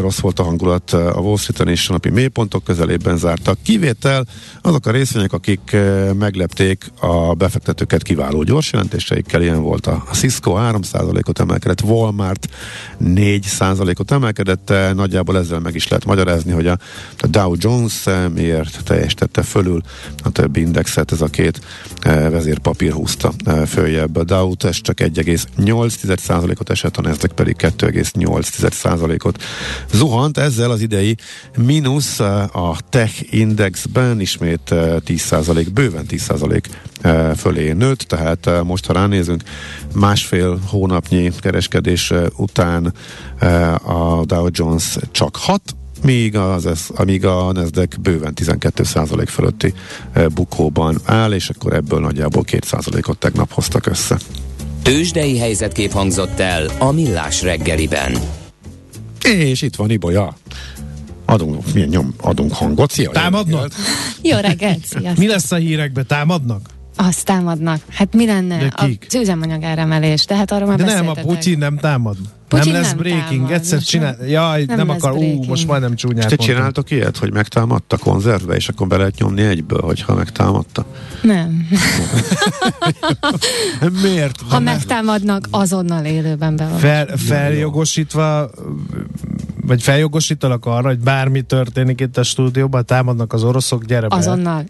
rossz volt a hangulat a Wall Street-en, és a napi mélypontok közelében zártak. Kivétel azok a részvények, akik meglepték a befektetőket kiváló gyors jelentéseikkel, ilyen volt a Cisco, három százalékot emelkedett, Walmart négy százalékot emelkedett, nagyjából ezzel meg is lehet magyarázni, hogy a Dow Jones miért teljesítette fölül a többi indexet, ez a két vezérpapír húzta följebb. A Dow test csak egy egész nyolc százalékot esett, a Nasdaq pedig két egész nyolc százalékot zuhant, ezzel az idei mínusz a Tech Indexben ismét tíz százalék, bőven tíz százalék fölé nőtt, tehát most, ha ránézünk, másfél hónapnyi kereskedés után a Dow Jones csak hat míg, az, amíg a Nasdaq bőven tizenkét százalék fölötti bukóban áll, és akkor ebből nagyjából két százalékot tegnap hoztak össze. Tőzsdei helyzetkép hangzott el a Millás reggeliben. És itt van Ibolya. Adunk, milyen nyom, adunk hangot. Szia, támadnak? Jó reggelt, sziasztok. Mi lesz a hírekben? Támadnak? Azt támadnak. Hát mi lenne? De kik? Az üzemanyagáremelés. De hát arra már beszéltetek. De nem, a Putyin nem támadna. Pucsin nem lesz nem breaking, támad, egyszer csinál. Jaj, nem, nem akar, breaking. ú, most majdnem csúnyát mondtam. És te csináltok ilyet, hogy megtámadta konzervbe, és akkor be lehet nyomni egyből, hogyha megtámadta? Nem. Miért? Ha nem? Megtámadnak, azonnal élőben be van. Fel, feljogosítva, vagy feljogosítalak arra, hogy bármi történik itt a stúdióban, támadnak az oroszok, gyere be. Azonnal.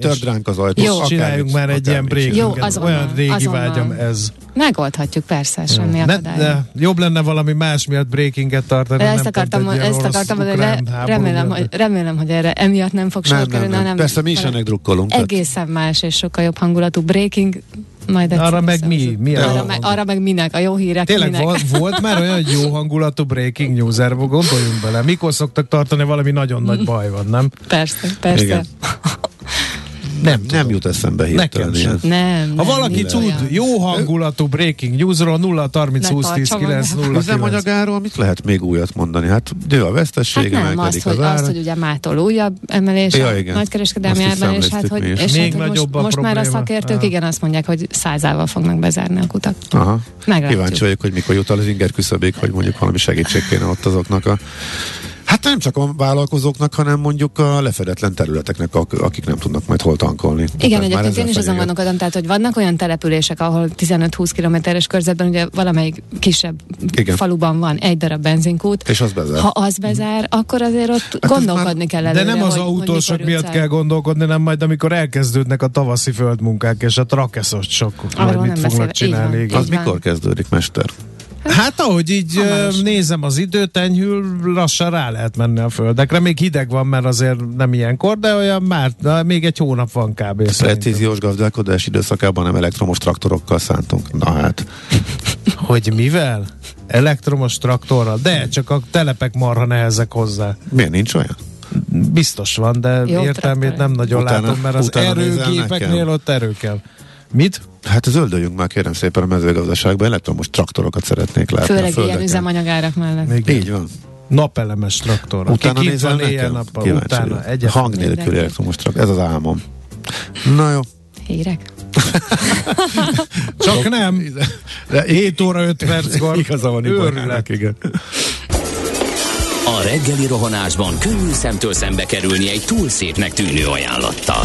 Tört ránk az ajtót. Csináljunk már egy ilyen breaking. Olyan régi vágyam ez. Megoldhatjuk persze, semmi akadály. Jobb lenne valami más miatt breakinget tartani. Ezt akartam, ezt akartam, hogy remélem, hogy remélem, hogy erre emiatt nem fog sor kerülni. Persze mi is ennek drukkolunk. Egészen más és sokkal jobb hangulatú breaking. Majd arra meg mi? mi arra, meg, arra meg minek? A jó hírek tényleg minek? Volt, volt már olyan jó hangulatú breaking news, erre gondoljunk bele. Mikor szoktak tartani, valami nagyon nagy baj van, nem? Persze, persze. Igen. Nem, nem jut eszembe hirtelen ilyen. Nem, nem. Ha valaki tud jó hangulatú breaking newsról, nulla harminc húsz tíz kilenc nulla kilenc. Üzemanyagáról mit lehet még újat mondani? Hát dő a vesztessége, hát emelkedik az ára. Hát nem, azt, hogy ugye mától újabb emelés ja, a nagykereskedelmi árban, és hát, hogy, és hát, hogy most, most már a szakértők Aha. igen azt mondják, hogy százával fognak bezárni a kutak. Aha. Kíváncsi vagyok, hogy mikor jut el az inger küszöbék, hogy mondjuk valami segítség kéne ott azoknak a... Hát nem csak a vállalkozóknak, hanem mondjuk a lefedetlen területeknek, akik nem tudnak majd hol tankolni. Igen, tehát egyébként én is azon gondolkodom, tehát hogy vannak olyan települések, ahol tizenöt-húsz kilométeres körzetben ugye valamelyik kisebb igen. faluban van egy darab benzinkút. És az bezár. Ha az bezár, akkor azért ott hát gondolkodni kell előre. De nem az hogy, autósok hogy miatt kell gondolkodni, nem majd amikor elkezdődnek a tavaszi földmunkák és a trakeszosok, hogy mit fognak csinálni. Így van, az így mikor van. Kezdődik, mester? Hát ahogy így ö, nézem az időt, enyhül, lassan rá lehet menni a földekre. Még hideg van, mert azért nem ilyenkor, de olyan már, na, még egy hónap van kb. A precíziós gazdálkodás időszakában nem elektromos traktorokkal szántunk. Na hát. Hogy mivel? Elektromos traktorral? De csak a telepek marha nehezek hozzá. Miért nincs olyan? Biztos van, de jó, értelmét nem nagyon utána, látom, mert az erőgépeknél ott erő kell. Mit? Hát zöldöljünk már, kérem szépen, a mezőgazdaságban elektromos traktorokat szeretnék látni. Főleg ilyen üzemanyagárak mellett. Még így van. Napelemes traktor. Utána nézel nekem? Kíváncsi. Hang nélkül elektromos traktor. Ez az álmom. Na jó. Hírek. Csak nem. hét óra öt perckor. Igaza van, Ibolyának, igen. A reggeli rohanásban könnyű szemtől szembe kerülni egy túl szépnek tűnő ajánlattal.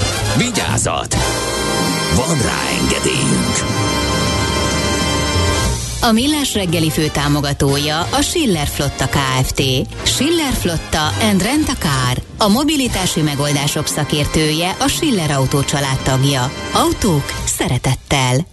Vigyázat! Van rá engedélyünk! A Millás reggeli főtámogatója a Schiller Flotta Kft. Schiller Flotta and Rent a Car. A mobilitási megoldások szakértője, a Schiller Autó család tagja. Autók szeretettel!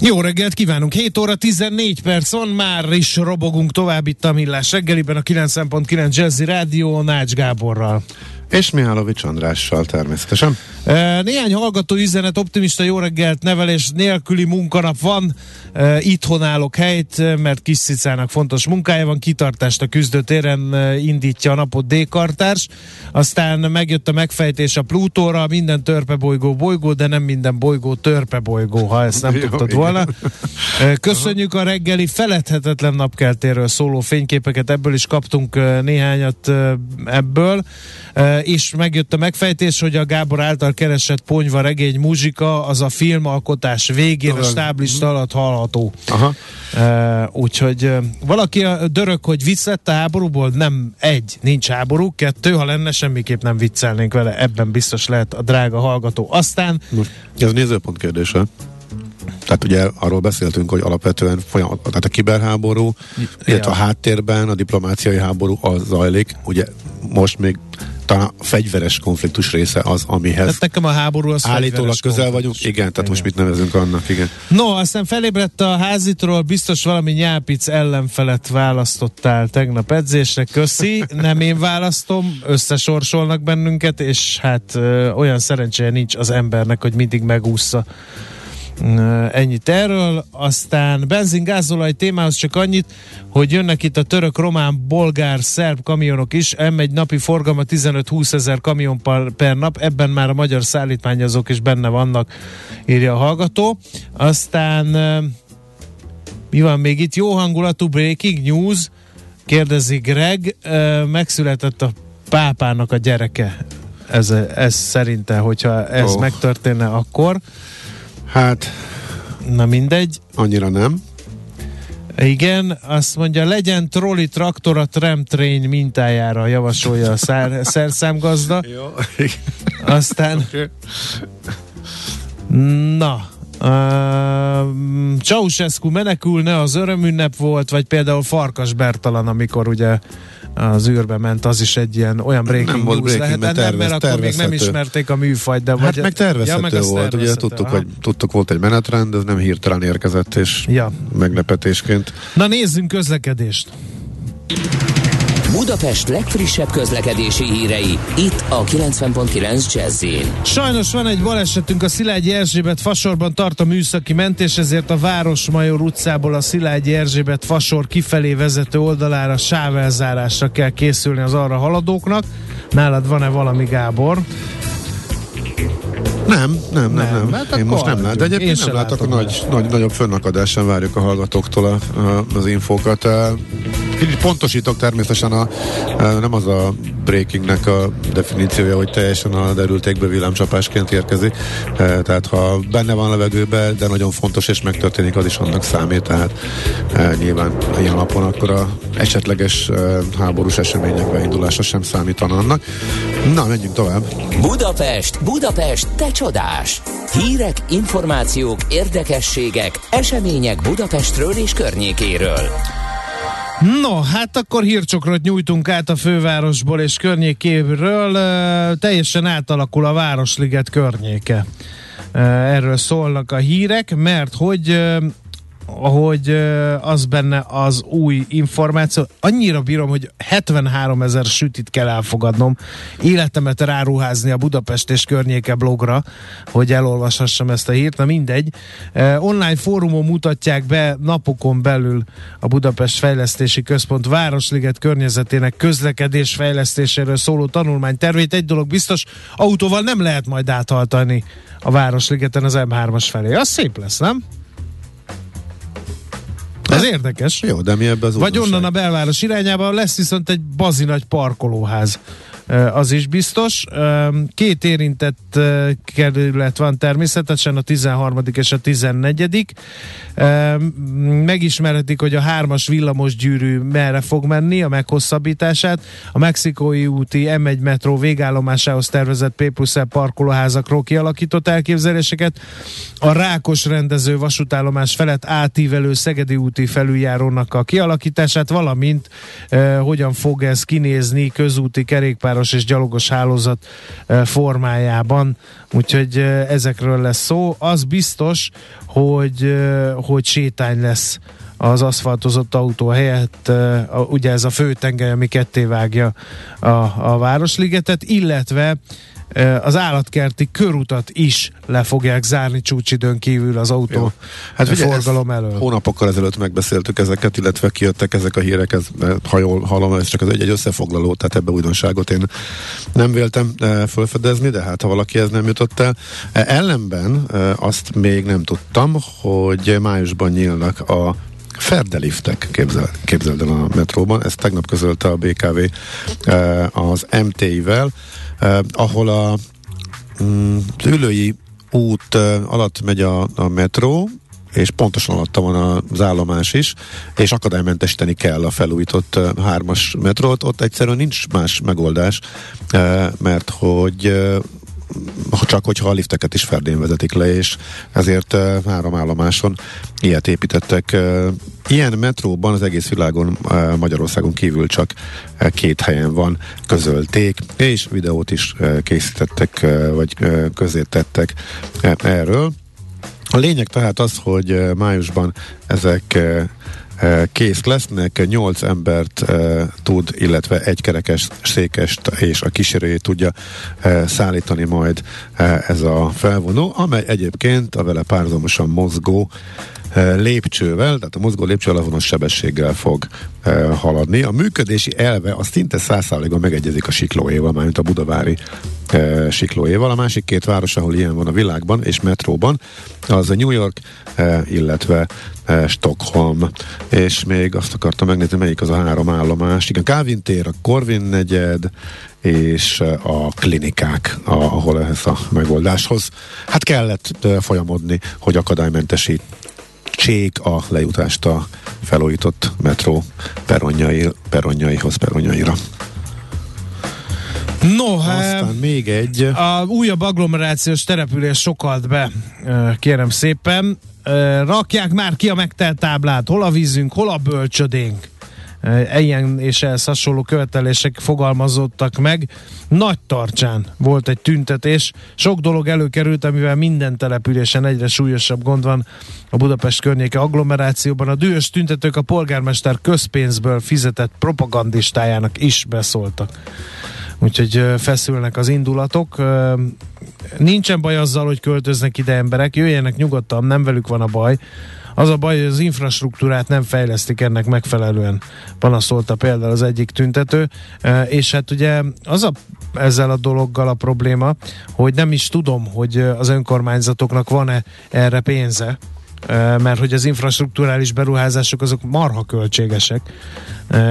Jó reggelt kívánunk! hét óra tizennégy percon, már is robogunk tovább itt a Millás reggeliben, a kilencven egész kilenc Jazzy Rádión, Ács Gáborral. És Mihálovics Andrással természetesen. E, néhány hallgató üzenet, optimista jó reggelt, nevelés nélküli munkanap van, e, itthon állok helyt, mert kis Cicának fontos munkája van, kitartást a küzdőtéren e, indítja a napot D-kartárs, aztán megjött a megfejtés a Plutóra, minden törpebolygó bolygó, de nem minden bolygó törpebolygó, ha ezt nem jó, tudtad igen. volna. E, köszönjük a reggeli feledhetetlen napkeltéről szóló fényképeket, ebből is kaptunk néhányat ebből, e, és megjött a megfejtés, hogy a Gábor által keresett ponyva regény muzsika az a filmalkotás végén a stáblista alatt hallható. Aha. E, úgyhogy valaki a dörög, hogy vicc lett a háborúból? Nem, egy, nincs háború, kettő, ha lenne, semmiképp nem viccelnénk vele, ebben biztos lehet a drága hallgató. Aztán... Most, ez nézőpont kérdése. Tehát ugye arról beszéltünk, hogy alapvetően folyamat, tehát a kiberháború, illetve a háttérben a diplomáciai háború az zajlik, ugye most még talán a fegyveres konfliktus része az, amihez. Hát nekem a háború az állítólag közel vagyunk. Igen, tehát igen. Most mit nevezünk annak, igen. No, aztán felébredt a házitról, biztos valami nyápic ellenfelet választottál tegnap edzésre, köszi, nem én választom, összesorsolnak bennünket, és hát ö, olyan szerencséje nincs az embernek, hogy mindig megússza. Ennyit erről, aztán benzingázolaj témához csak annyit, hogy jönnek itt a török, román, bolgár, szerb kamionok is, em egy napi forgalma tizenöt-húsz ezer kamion per nap, ebben már a magyar szállítmányozók is benne vannak, írja a hallgató. Aztán mi van még itt? Jó hangulatú breaking news, kérdezi Greg, megszületett a pápának a gyereke, ez, ez szerinte, hogyha ez oh. megtörténne, akkor hát, na mindegy. Annyira nem. Igen, azt mondja, legyen troli traktor a tramtrain mintájára, javasolja a szár, szerszámgazda. Jó. Aztán... Okay. Na... Uh, Ceausescu menekülne, az örömünnep volt, vagy például Farkas Bertalan, amikor ugye az űrbe ment, az is egy ilyen olyan breaking news lehetett, mert akkor még nem ismerték a műfajt, de hát meg tervezhető, ja, meg volt, ugye tudtuk, hogy, tudtuk, volt egy menetrend, ez nem hirtelen érkezett, és ja. meglepetésként. Na nézzünk közlekedést! Budapest legfrissebb közlekedési hírei, itt a kilencven pont kilenc Jazzin. Sajnos van egy balesetünk a Szilágyi Erzsébet fasorban, tart a műszaki mentés, ezért a Városmajor utcából a Szilágyi Erzsébet fasor kifelé vezető oldalára sávelzárásra kell készülni az arra haladóknak. Nálad van-e valami, Gábor? Nem, nem, nem, nem. nem. Hát én most nem látom. De egyébként nem látok, látom, a nagy, nagy, nagyobb fönnakadáson várjuk a hallgatóktól a, a, az infókat. Kicsit pontosítok természetesen, a, a, nem az a breakingnek a definíciója, hogy teljesen a derültékből villámcsapásként érkezik. E, tehát ha benne van levegőben, de nagyon fontos és megtörténik, az is annak számít. Tehát e, nyilván ilyen napon akkor a esetleges e, háborús események beindulása sem számítana annak. Na, menjünk tovább. Budapest, Budapest, te csodás! Hírek, információk, érdekességek, események Budapestről és környékéről. No, hát akkor hírcsokrot nyújtunk át a fővárosból és környékéről. E, teljesen átalakul a Városliget környéke. E, erről szólnak a hírek, mert hogy, e, hogy e, az benne az új információ. Annyira bírom, hogy hetvenhárom ezer sütit kell elfogadnom. Életemet ráruházni a Budapest és környéke blogra, hogy elolvashassam ezt a hírt. Na mindegy. E, online fórumon mutatják be napokon belül a Budapest Fejlesztési Központ Városliget környezetének közlekedés fejlesztéséről szóló tanulmánytervét. Egy dolog biztos, autóval nem lehet majd áthaltani a Városligeten az em hármas felé. Az szép lesz, nem? Ez érdekes. Jó, de mi ebben az vagy onnan a belváros irányában lesz viszont egy bazi nagy parkolóház. Az is biztos. Két érintett kerület van természetesen, a tizenharmadik és a tizennegyedik Megismerhetik, hogy a hármas villamos gyűrű merre fog menni, a meghosszabbítását. A Mexikói úti em egy metró végállomásához tervezett P plusz E parkolóházakról kialakított elképzeléseket. A Rákos rendező vasútállomás felett átívelő Szegedi úti felüljárónak a kialakítását, valamint hogyan fog ez kinézni közúti kerékpár és gyalogos hálózat formájában, úgyhogy ezekről lesz szó. Az biztos, hogy, hogy sétány lesz az aszfaltozott autó helyett, ugye ez a főtengely, ami ketté vágja a, a Városligetet, illetve az állatkerti körutat is le fogják zárni csúcsidőn kívül az autó hát forgalom elől. Hónapokkal ezelőtt megbeszéltük ezeket, illetve kijöttek ezek a hírek, ez, ha jól hallom, ez csak az egy, egy összefoglaló, tehát ebbe újdonságot én nem véltem e, felfedezni, de hát ha valaki ez nem jutott el. E, ellenben e, azt még nem tudtam, hogy májusban nyílnak a ferdeliftek, képzel, képzeld el a metróban, ezt tegnap közölte a bé ká vé e, az em té i-vel, Uh, ahol a um, Ülői út uh, alatt megy a, a metró, és pontosan alatta van az állomás is, és akadálymentesíteni kell a felújított uh, hármas metrót. Ott egyszerűen nincs más megoldás, uh, mert hogy uh, csak hogyha a lifteket is ferdén vezetik le, és ezért három állomáson ilyet építettek. Ilyen metróban az egész világon, Magyarországon kívül csak két helyen van, közölték, és videót is készítettek, vagy közzétettek erről. A lényeg tehát az, hogy májusban ezek kész lesznek, nyolc embert e, tud, illetve egy kerekes székest és a kísérőjét tudja e, szállítani majd e, ez a felvonó, amely egyébként a vele párhuzamosan mozgó e, lépcsővel, tehát a mozgó lépcső azonos sebességgel fog e, haladni. A működési elve az szinte száz százalékban megegyezik a siklóéval, mármint a budavári e, siklóéval. A másik két város, ahol ilyen van a világban és metróban, az a New York, e, illetve Stockholm, és még azt akartam megnézni, melyik az a három állomás. Igen, Kávin tér, a Korvin negyed és a klinikák, ahol ehhez a megoldáshoz hát kellett folyamodni, hogy akadálymentesítsék a lejutást a felújított metró perronjai, perronjaihoz, perronjaira. No, aztán még egy. A újabb agglomerációs település sokat be, kérem szépen. Rakják már ki a megtelt táblát, hol a vízünk, hol a bölcsödénk. Ilyen és ehhez hasonló követelések fogalmazottak meg. Nagy Tartsán volt egy tüntetés, sok dolog előkerült, amivel minden településen egyre súlyosabb gond van a Budapest környéke agglomerációban. A dühös tüntetők a polgármester közpénzből fizetett propagandistájának is beszóltak. Úgyhogy feszülnek az indulatok. Nincsen baj azzal, hogy költöznek ide emberek, jöjjenek nyugodtan, nem velük van a baj. Az a baj, hogy az infrastruktúrát nem fejlesztik ennek megfelelően, panaszolta például az egyik tüntető. És hát ugye az a, ezzel a dologgal a probléma, hogy nem is tudom, hogy az önkormányzatoknak van-e erre pénze, mert hogy az infrastruktúrális beruházások azok marha költségesek,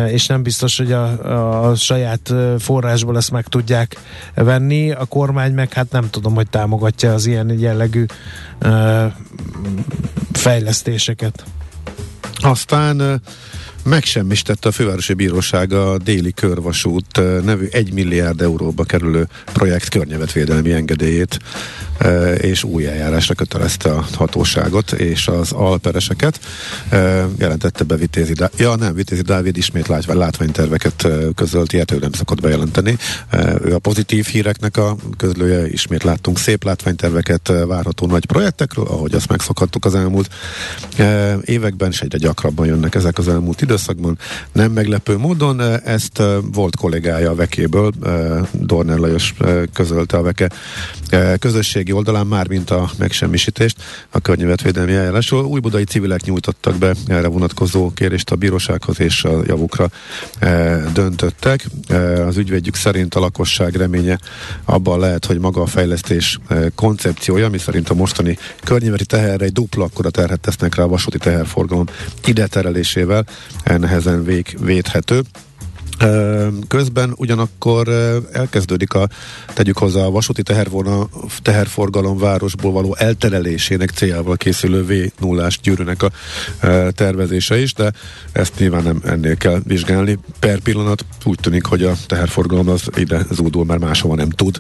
és nem biztos, hogy a, a saját forrásból ezt meg tudják venni. A kormány meg hát nem tudom, hogy támogatja az ilyen jellegű uh, fejlesztéseket. Aztán uh, megsemmisítette a fővárosi bíróság a Déli Körvasút uh, nevű egy milliárd euróba kerülő projekt környezetvédelmi engedélyét, uh, és új eljárásra kötelezte a hatóságot és az alpereseket. Uh, jelentette be Vitézi Dávid. Ja nem, Vitézi Dávid ismét látvány, látványterveket uh, közölt, ilyet ő nem szokott bejelenteni. Uh, ő a pozitív híreknek a közlője, ismét láttunk szép látványterveket uh, várható nagy projektekről, ahogy azt megszokhattuk az elmúlt uh, években, és egyre gyakrabban jönnek ezek az elmúlt idő szakban. Nem meglepő módon ezt volt kollégája a Vekéből, Dorner Lajos közölte a Veke közösségi oldalán, már mint a megsemmisítést a környezetvédelmi eljárásról. Újbudai civilek nyújtottak be erre vonatkozó kérést a bírósághoz, és a javukra döntöttek. Az ügyvédjük szerint a lakosság reménye abban lehet, hogy maga a fejlesztés koncepciója, ami szerint a mostani környezeti teherre egy dupla akkora terhet tesznek rá a vasúti teherforgalom ide terelésével, nehezen vég, védhető. Közben ugyanakkor elkezdődik a, tegyük hozzá, a vasúti tehervona, teherforgalom városból való elterelésének céljával készülő vé nullás gyűrűnek a tervezése is, de ezt nyilván nem ennél kell vizsgálni. Per pillanat úgy tűnik, hogy a teherforgalom az ide zúdul, már máshova nem tud.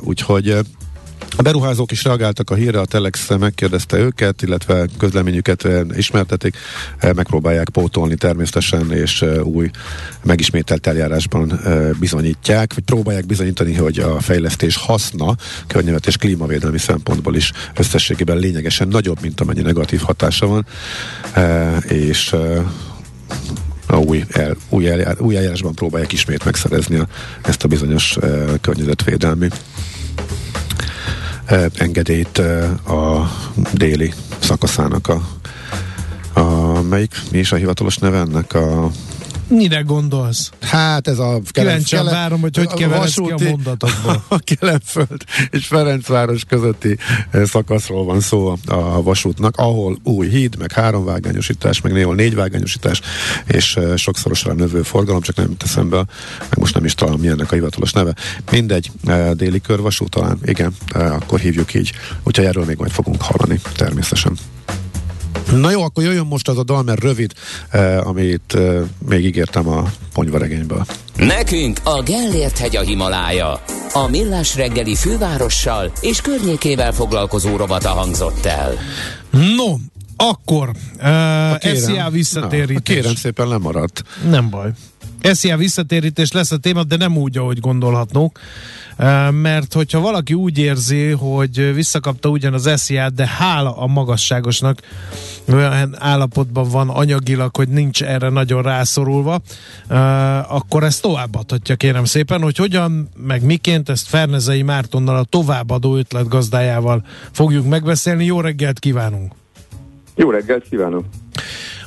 Úgyhogy a beruházók is reagáltak a hírre, a Telex megkérdezte őket, illetve közleményüket ismertetik, megpróbálják pótolni természetesen, és új megismételt eljárásban bizonyítják, vagy próbálják bizonyítani, hogy a fejlesztés haszna környezet és klímavédelmi szempontból is összességében lényegesen nagyobb, mint amennyi negatív hatása van, és a új, el, új, eljár, új eljárásban próbálják ismét megszerezni a, ezt a bizonyos környezetvédelmi engedélyt a déli szakaszának a, a melyik, mi is a hivatalos neve ennek a... Mire gondolsz? Hát ez a... Kíváncsian várom, hogy hogy keveredsz ki a mondatokból. A Kelenföld és Ferencváros közötti szakaszról van szó a vasútnak, ahol új híd, meg háromvágányosítás, meg néhol négyvágányosítás, és sokszorosra növő forgalom, csak nem teszem be, meg most nem is találom, mi ennek a hivatalos neve. Mindegy, Déli Körvasút talán, igen, akkor hívjuk így. Úgyhogy erről még majd fogunk hallani, természetesen. Na jó, akkor jöjjön most az a dal, mert rövid, eh, amit eh, még ígértem a ponyvaregényből. Nekünk a Gellért-hegy a Himalája. A Millás reggeli fővárossal és környékével foglalkozó rovata hangzott el. No, akkor eh, SZIA visszatérítés. Na, kérem szépen, lemaradt. Nem baj. SZIA visszatérítés lesz a téma, de nem úgy, ahogy gondolhatnunk. Mert hogyha valaki úgy érzi, hogy visszakapta ugyan az SZIA-t, de hála a magasságosnak olyan állapotban van anyagilag, hogy nincs erre nagyon rászorulva, akkor ezt továbbadhatja, kérem szépen, hogy hogyan, meg miként, ezt Fernezei Mártonnal, a továbbadó ötletgazdájával fogjuk megbeszélni. Jó reggelt kívánunk! Jó reggelt kívánok!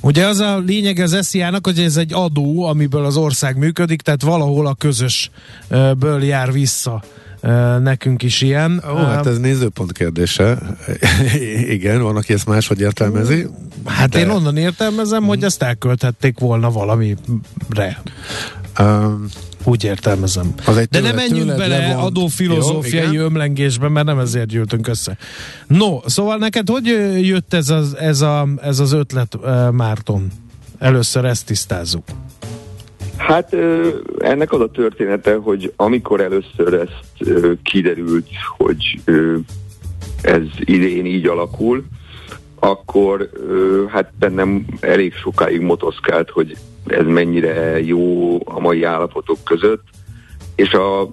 Ugye az a lényeg az SZIA-nak, hogy ez egy adó, amiből az ország működik, tehát valahol a közösből jár vissza nekünk is ilyen. Ó, hát ez nézőpont kérdése. Igen, van, aki ezt máshogy értelmezi. Hát de... én onnan értelmezem, hogy ezt elkölthették volna valamire. Um, Úgy értelmezem. De ne menjünk bele adófilozófiai ömlengésbe, mert nem ezért gyűltünk össze. No, szóval neked hogy jött ez az, ez a, ez az ötlet, Márton? Először ezt tisztázzuk. Hát ennek az a története, hogy amikor először ezt kiderült, hogy ez idén így alakul, akkor hát bennem elég sokáig motoszkált, hogy ez mennyire jó a mai állapotok között, és a,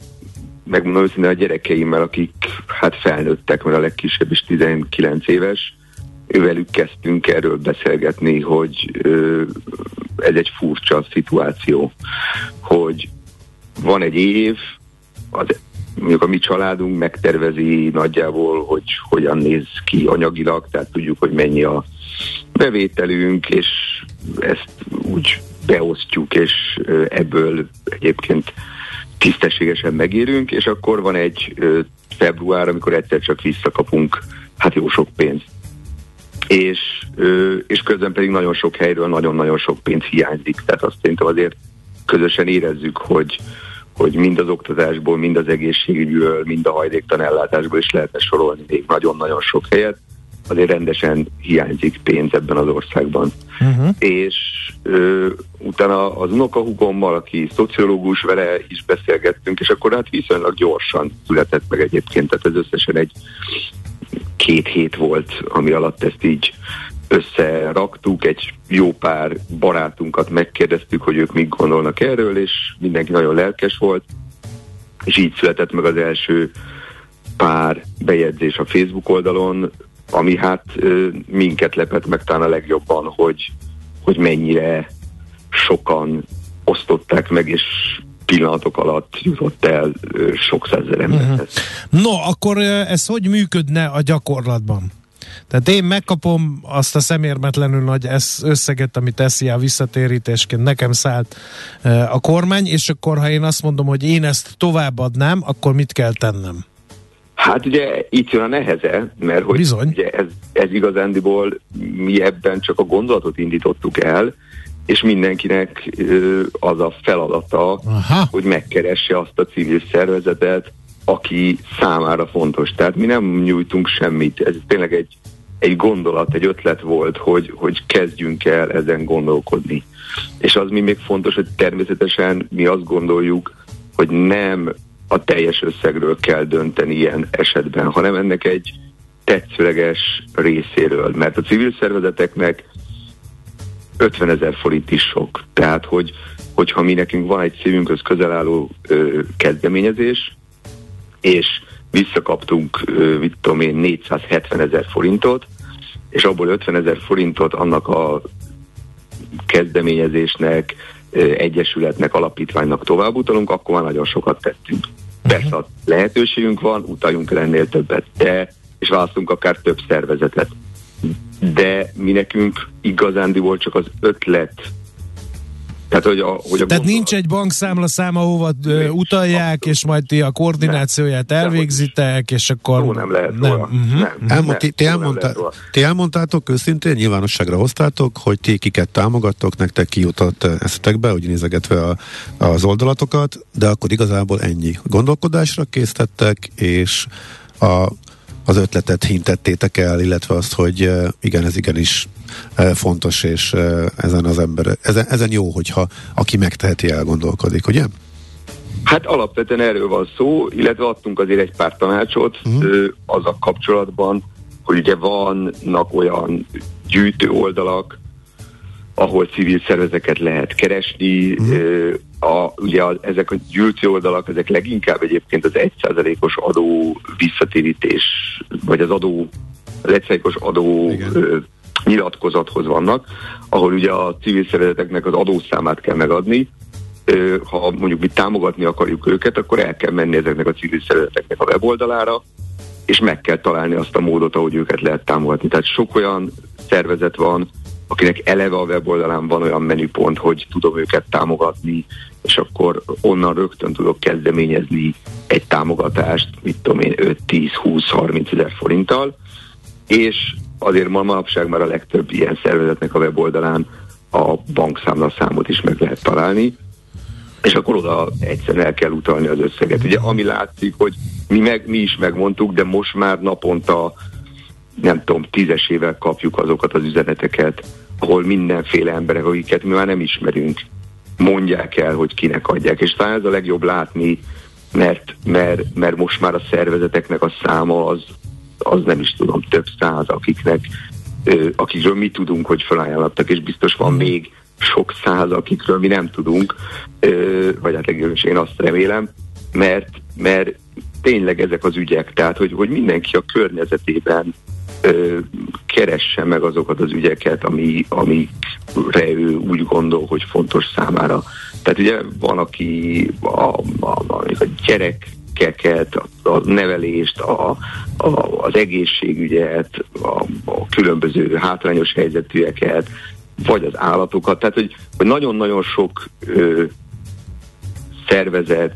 megmondom őszintén, a gyerekeimmel, akik hát felnőttek, mert a legkisebb is tizenkilenc éves, ővelük kezdtünk erről beszélgetni, hogy ö, ez egy furcsa szituáció, hogy van egy év, az, mondjuk a mi családunk megtervezi nagyjából, hogy hogyan néz ki anyagilag, tehát tudjuk, hogy mennyi a bevételünk, és ezt úgy beosztjuk, és ebből egyébként tisztességesen megérünk, és akkor van egy február, amikor egyszer csak visszakapunk hát jó sok pénzt. És, és közben pedig nagyon sok helyről nagyon-nagyon sok pénz hiányzik, tehát azt szerintem azért közösen érezzük, hogy, hogy mind az oktatásból, mind az egészségügyről, mind a hajléktalan ellátásból is lehetne sorolni még nagyon-nagyon sok helyet, azért rendesen hiányzik pénz ebben az országban. Uh-huh. És ö, utána az unokahúgommal, aki szociológus, vele is beszélgettünk, és akkor hát viszonylag gyorsan született meg egyébként, tehát ez összesen egy két hét volt, ami alatt ezt így összeraktuk, egy jó pár barátunkat megkérdeztük, hogy ők mit gondolnak erről, és mindenki nagyon lelkes volt, és így született meg az első pár bejegyzés a Facebook oldalon, ami hát minket lepett meg talán a legjobban, hogy, hogy mennyire sokan osztották meg, és pillanatok alatt jutott el sok százezer emberhez. No, akkor ez hogy működne a gyakorlatban? Tehát én megkapom azt a szemérmetlenül nagy összeget, amit SZIA visszatérítésként nekem szállt a kormány, és akkor ha én azt mondom, hogy én ezt továbbadnám, akkor mit kell tennem? Hát ugye itt jön a neheze, mert hogy ugye ez, ez igazándiból mi ebben csak a gondolatot indítottuk el, és mindenkinek ö, az a feladata, aha, hogy megkeresse azt a civil szervezetet, aki számára fontos. Tehát mi nem nyújtunk semmit. Ez tényleg egy, egy gondolat, egy ötlet volt, hogy, hogy kezdjünk el ezen gondolkodni. És az mi még fontos, hogy természetesen mi azt gondoljuk, hogy nem a teljes összegről kell dönteni ilyen esetben, hanem ennek egy tetszőleges részéről. Mert a civil szervezeteknek ötvenezer forint is sok. Tehát, hogy, hogyha mi nekünk van egy szívünkhöz közel álló ö, kezdeményezés, és visszakaptunk, ö, mit tudom én, négyszázhetvenezer forintot, és abból ötvenezer forintot annak a kezdeményezésnek, ö, egyesületnek, alapítványnak továbbutalunk, akkor már nagyon sokat tettünk. Persze a lehetőségünk van, utaljunk el ennél többet, de, és választunk akár több szervezetet. De mi nekünk igazándiból volt csak az ötlet. Tehát, hogy a, hogy a Tehát gondolat... nincs egy bankszámla száma, hova nincs, utalják, abszolút. És majd ti a koordinációját nem. elvégzitek, és akkor... Jó, nem lehet nem. Uh-huh. nem. Elmond, nem. Ti, ti, elmondtá... nem lehet ti elmondtátok őszintén, nyilvánosságra hoztátok, hogy ti kiket támogattok, nektek kijutott eszetekbe, úgy nézegetve a, az oldalatokat, de akkor igazából ennyi. Gondolkodásra késztettek, és a... az ötletet hintettétek el, illetve azt, hogy igen, ez igenis fontos, és ezen az ember, ezen, ezen jó, hogyha aki megteheti, elgondolkodik, ugye? Hát alapvetően erről van szó, illetve adtunk azért egy pár tanácsot uh-huh. az a kapcsolatban, hogy ugye vannak olyan gyűjtő oldalak, ahol civil szervezeket lehet keresni, uh-huh. a, ugye a, ezek a gyűjtő oldalak, ezek leginkább egyébként az egy százalékos adó visszatérítés, vagy az adó, az egy százalékos adó ö, nyilatkozathoz vannak, ahol ugye a civil szervezeteknek az adószámát kell megadni. Ö, ha mondjuk mi támogatni akarjuk őket, akkor el kell menni ezeknek a civil szervezeteknek a weboldalára, és meg kell találni azt a módot, ahogy őket lehet támogatni. Tehát sok olyan szervezet van, akinek eleve a weboldalán van olyan menüpont, hogy tudom őket támogatni, és akkor onnan rögtön tudok kezdeményezni egy támogatást, mit tudom én, öt, tíz, húsz, harminc ezer forinttal, és azért ma manapság már a legtöbb ilyen szervezetnek a weboldalán a bankszámlaszámot is meg lehet találni, és akkor oda egyszerűen el kell utalni az összeget. Ugye ami látszik, hogy mi, meg, mi is megmondtuk, de most már naponta nem tudom, tízesével kapjuk azokat az üzeneteket, ahol mindenféle emberek, akiket mi már nem ismerünk, mondják el, hogy kinek adják. És talán ez a legjobb látni, mert, mert, mert most már a szervezeteknek a száma az, az nem is tudom, több száz, akiknek, akikről mi tudunk, hogy felajánlottak, és biztos van még sok száz, akikről mi nem tudunk, vagy hát legalábbis én azt remélem, mert, mert tényleg ezek az ügyek, tehát hogy, hogy mindenki a környezetében keresse meg azokat az ügyeket, ami, amikre ő úgy gondol, hogy fontos számára. Tehát ugye van, aki a, a, a gyerekeket, a, a nevelést, a, a, az egészségügyet, a, a különböző hátrányos helyzetűeket, vagy az állatokat. Tehát, hogy, hogy nagyon-nagyon sok ö, szervezet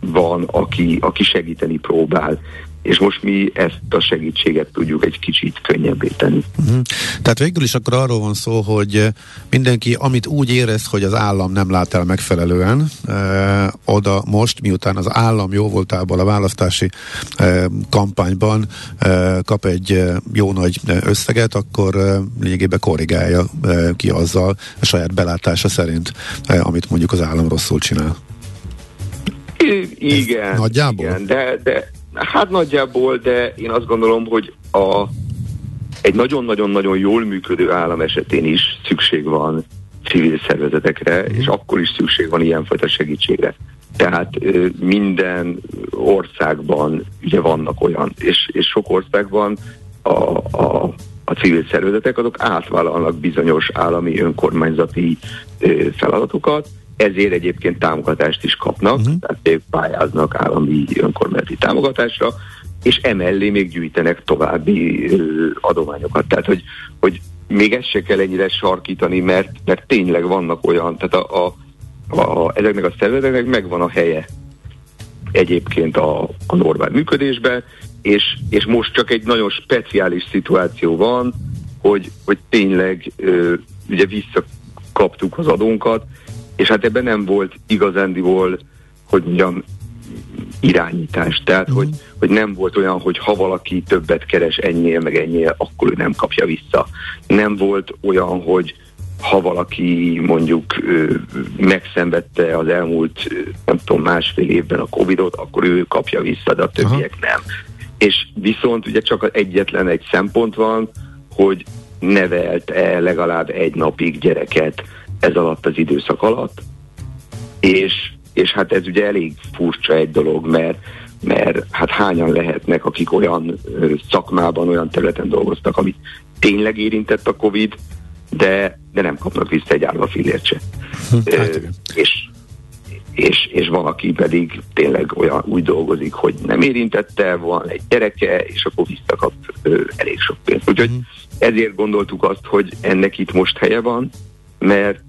van, aki, aki segíteni próbál, és most mi ezt a segítséget tudjuk egy kicsit könnyebbé tenni. Uh-huh. Tehát végül is akkor arról van szó, hogy mindenki, amit úgy érez, hogy az állam nem lát el megfelelően, eh, oda most, miután az állam jóvoltából a választási eh, kampányban eh, kap egy eh, jó nagy összeget, akkor eh, lényegében korrigálja eh, ki azzal a saját belátása szerint, eh, amit mondjuk az állam rosszul csinál. I- igen, nagyjából? igen, de... de... Hát nagyjából, de én azt gondolom, hogy a, egy nagyon-nagyon-nagyon jól működő állam esetén is szükség van civil szervezetekre, és akkor is szükség van ilyenfajta segítségre. Tehát minden országban ugye vannak olyan, és, és sok országban a, a, a civil szervezetek azok átvállalnak bizonyos állami önkormányzati feladatokat, ezért egyébként támogatást is kapnak, uh-huh. tehát ők pályáznak állami önkormányzati támogatásra, és emellé még gyűjtenek további ö, adományokat. Tehát, hogy, hogy még ezt se kell ennyire sarkítani, mert, mert tényleg vannak olyan, tehát a, a, a, a, ezeknek a szervezeteknek megvan a helye egyébként a, a normál működésben, és, és most csak egy nagyon speciális szituáció van, hogy, hogy tényleg ö, ugye visszakaptuk az adónkat, és hát ebben nem volt igazándiból, hogy mondjam, irányítás. Tehát, uh-huh. hogy, hogy nem volt olyan, hogy ha valaki többet keres ennyire, meg ennyire, akkor ő nem kapja vissza. Nem volt olyan, hogy ha valaki mondjuk ö, megszenvedte az elmúlt, nem tudom, másfél évben a Covidot, akkor ő kapja vissza, de a többiek uh-huh. nem. És viszont ugye csak egyetlen egy szempont van, hogy nevelt-e legalább egy napig gyereket ez alatt az időszak alatt, és, és hát ez ugye elég furcsa egy dolog, mert, mert hát hányan lehetnek, akik olyan szakmában, olyan területen dolgoztak, amit tényleg érintett a Covid, de, de nem kapnak vissza egy árva fillért se. Hát, Ö, és, és, és van, aki pedig tényleg olyan úgy dolgozik, hogy nem érintette, van egy gyereke, és akkor visszakap ö, elég sok pénzt. Úgyhogy ezért gondoltuk azt, hogy ennek itt most helye van, mert,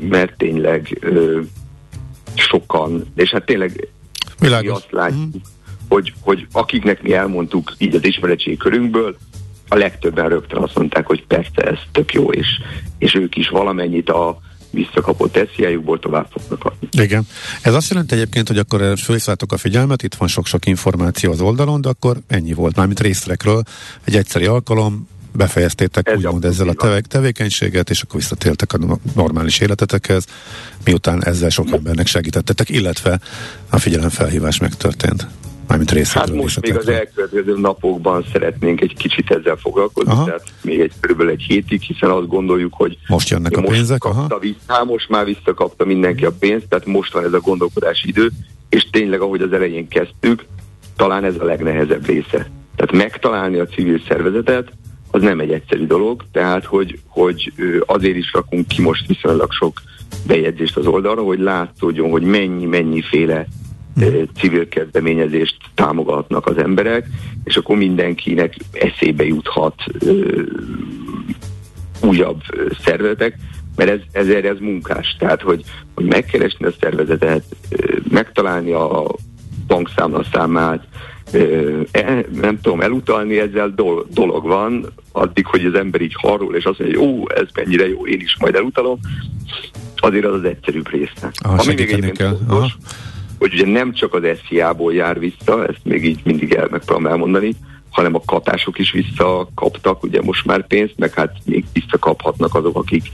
mert tényleg sokan, és hát tényleg mi azt látjuk, mm. hogy, hogy akiknek mi elmondtuk így az ismeretségi körünkből, a legtöbben rögtön azt mondták, hogy persze ez tök jó, és, és ők is valamennyit a visszakapott esziájukból tovább fognak adni. Igen. Ez azt jelenti egyébként, hogy akkor felhívtátok a figyelmet, itt van sok-sok információ az oldalon, de akkor ennyi volt, mármint részletekről egy egyszeri alkalom, befejeztétek úgymond ezzel a tevékenységet, és akkor visszatértek a normális életetekhez, miután ezzel sok embernek segítettetek, illetve a figyelemfelhívás megtörtént. Hát most még az elkövetkező napokban szeretnénk egy kicsit ezzel foglalkozni, aha, tehát még egy körülbelül egy hétig, hiszen azt gondoljuk, hogy most jönnek a most pénzek, aha. Vissza, most már visszakapta mindenki a pénzt, tehát most van ez a gondolkodási idő, és tényleg, ahogy az elején kezdtük, talán ez a legnehezebb része. Tehát megtalálni a civil szervezetet, az nem egy egyszerű dolog, tehát hogy, hogy azért is rakunk ki most viszonylag sok bejegyzést az oldalra, hogy látszódjon, hogy mennyi-mennyiféle civil kezdeményezést támogatnak az emberek, és akkor mindenkinek eszébe juthat ö, újabb szervezetek, mert ez, ezért ez munkás. Tehát, hogy, hogy megkeresni a szervezetet, ö, megtalálni a bankszámla számát, ö, el, nem tudom, elutalni, ezzel do, dolog van, addig, hogy az ember így harol, és azt mondja, hogy ó, ez mennyire jó, én is majd elutalom, azért az az egyszerűbb része. Ah, ami még egyébként fontos, hogy ugye nem csak az SZIA-ból jár vissza, ezt még így mindig el meg tudom elmondani, hanem a katások is visszakaptak, ugye most már pénzt, meg hát még visszakaphatnak azok, akik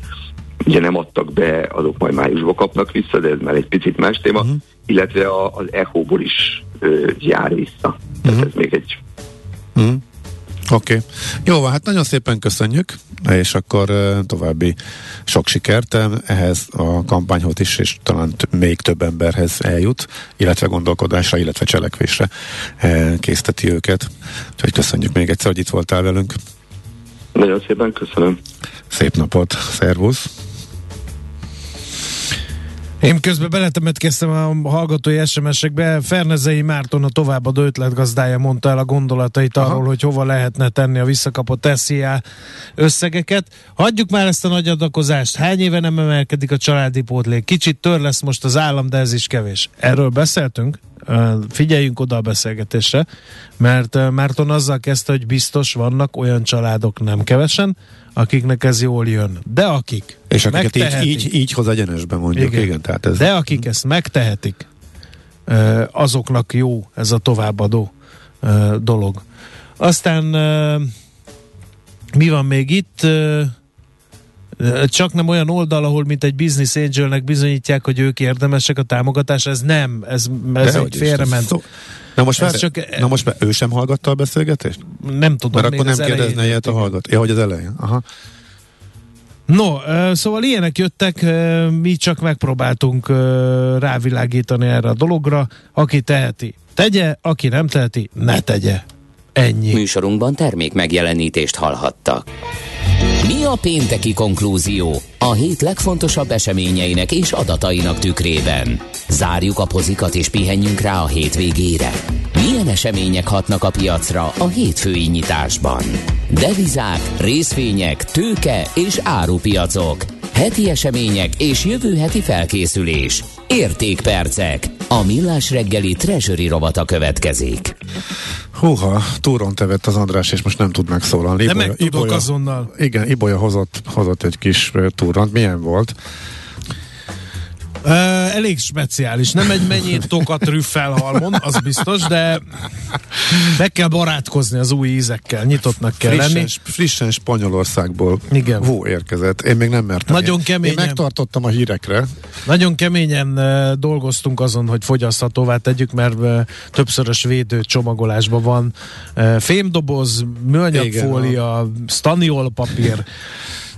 ugye nem adtak be, azok majd májusba kapnak vissza, de ez már egy picit más téma, uh-huh. illetve a, az e há o-ból is ö, jár vissza. Tehát uh-huh. ez még egy... Uh-huh. Oké. Okay. Jó, hát nagyon szépen köszönjük, és akkor további sok sikert ehhez a kampányhoz is, és talán még több emberhez eljut, illetve gondolkodásra, illetve cselekvésre készteti őket. Úgyhogy köszönjük még egyszer, hogy itt voltál velünk. Nagyon szépen köszönöm. Szép napot, szervusz! Én közben beletemetkeztem a hallgatói es em es-ekbe. Fernezei Márton, a továbbadó ötletgazdája mondta el a gondolatait arról, aha. hogy hova lehetne tenni a visszakapott SZIA összegeket. Hagyjuk már ezt a nagy adakozást. Hány éve nem emelkedik a családi pótlék? Kicsit tör lesz most az állam, de ez is kevés. Erről beszéltünk? Figyeljünk oda a beszélgetésre, mert Márton azzal kezdte, hogy biztos vannak olyan családok, nem kevesen, akiknek ez jól jön. De akik és akiket így, így, így hoz egyenesben mondjuk. Igen. Igen, tehát ez de akik ezt megtehetik, azoknak jó ez a továbbadó dolog. Aztán mi van még itt? Csak nem olyan oldal, ahol mint egy business angelnek bizonyítják, hogy ők érdemesek a támogatásra. Ez nem, ez, ez egy félrement. Szó... Na most, várj, csak... na most ő sem hallgatta a beszélgetést? Nem tudom. Mert akkor nem kérdezne ilyet a hallgató. Ja, hogy az elején. Aha. No, szóval ilyenek jöttek, mi csak megpróbáltunk rávilágítani erre a dologra. Aki teheti, tegye, aki nem teheti, ne tegye. Ennyi. Műsorunkban termék megjelenítést hallhattak. Mi a pénteki konklúzió? A hét legfontosabb eseményeinek és adatainak tükrében. Zárjuk a pozikat és pihenjünk rá a hét végére. Milyen események hatnak a piacra a hétfői nyitásban? Devizák, részvények, tőke és árupiacok. Heti események és jövő heti felkészülés. Értékpercek. A Millás reggeli Treasury rovata következik. Húha, túron tevett az András, és most nem tud megszólalni. De meg tudok azonnal. Igen, Ibolya hozott, hozott egy kis túrant. Milyen volt? Uh, elég speciális. Nem egy mennyit tokat trüffelhalmon, az biztos, de meg kell barátkozni az új ízekkel. Nyitottnak kell frissen, lenni. Frissen Spanyolországból igen. Hú érkezett. Én még nem mertem. Nagyon keményen, én megtartottam a hírekre. Nagyon keményen uh, dolgoztunk azon, hogy fogyaszthatóvá tegyük, mert uh, többszörös védő csomagolásban van. Uh, fémdoboz, műanyagfólia, a... staniolpapír.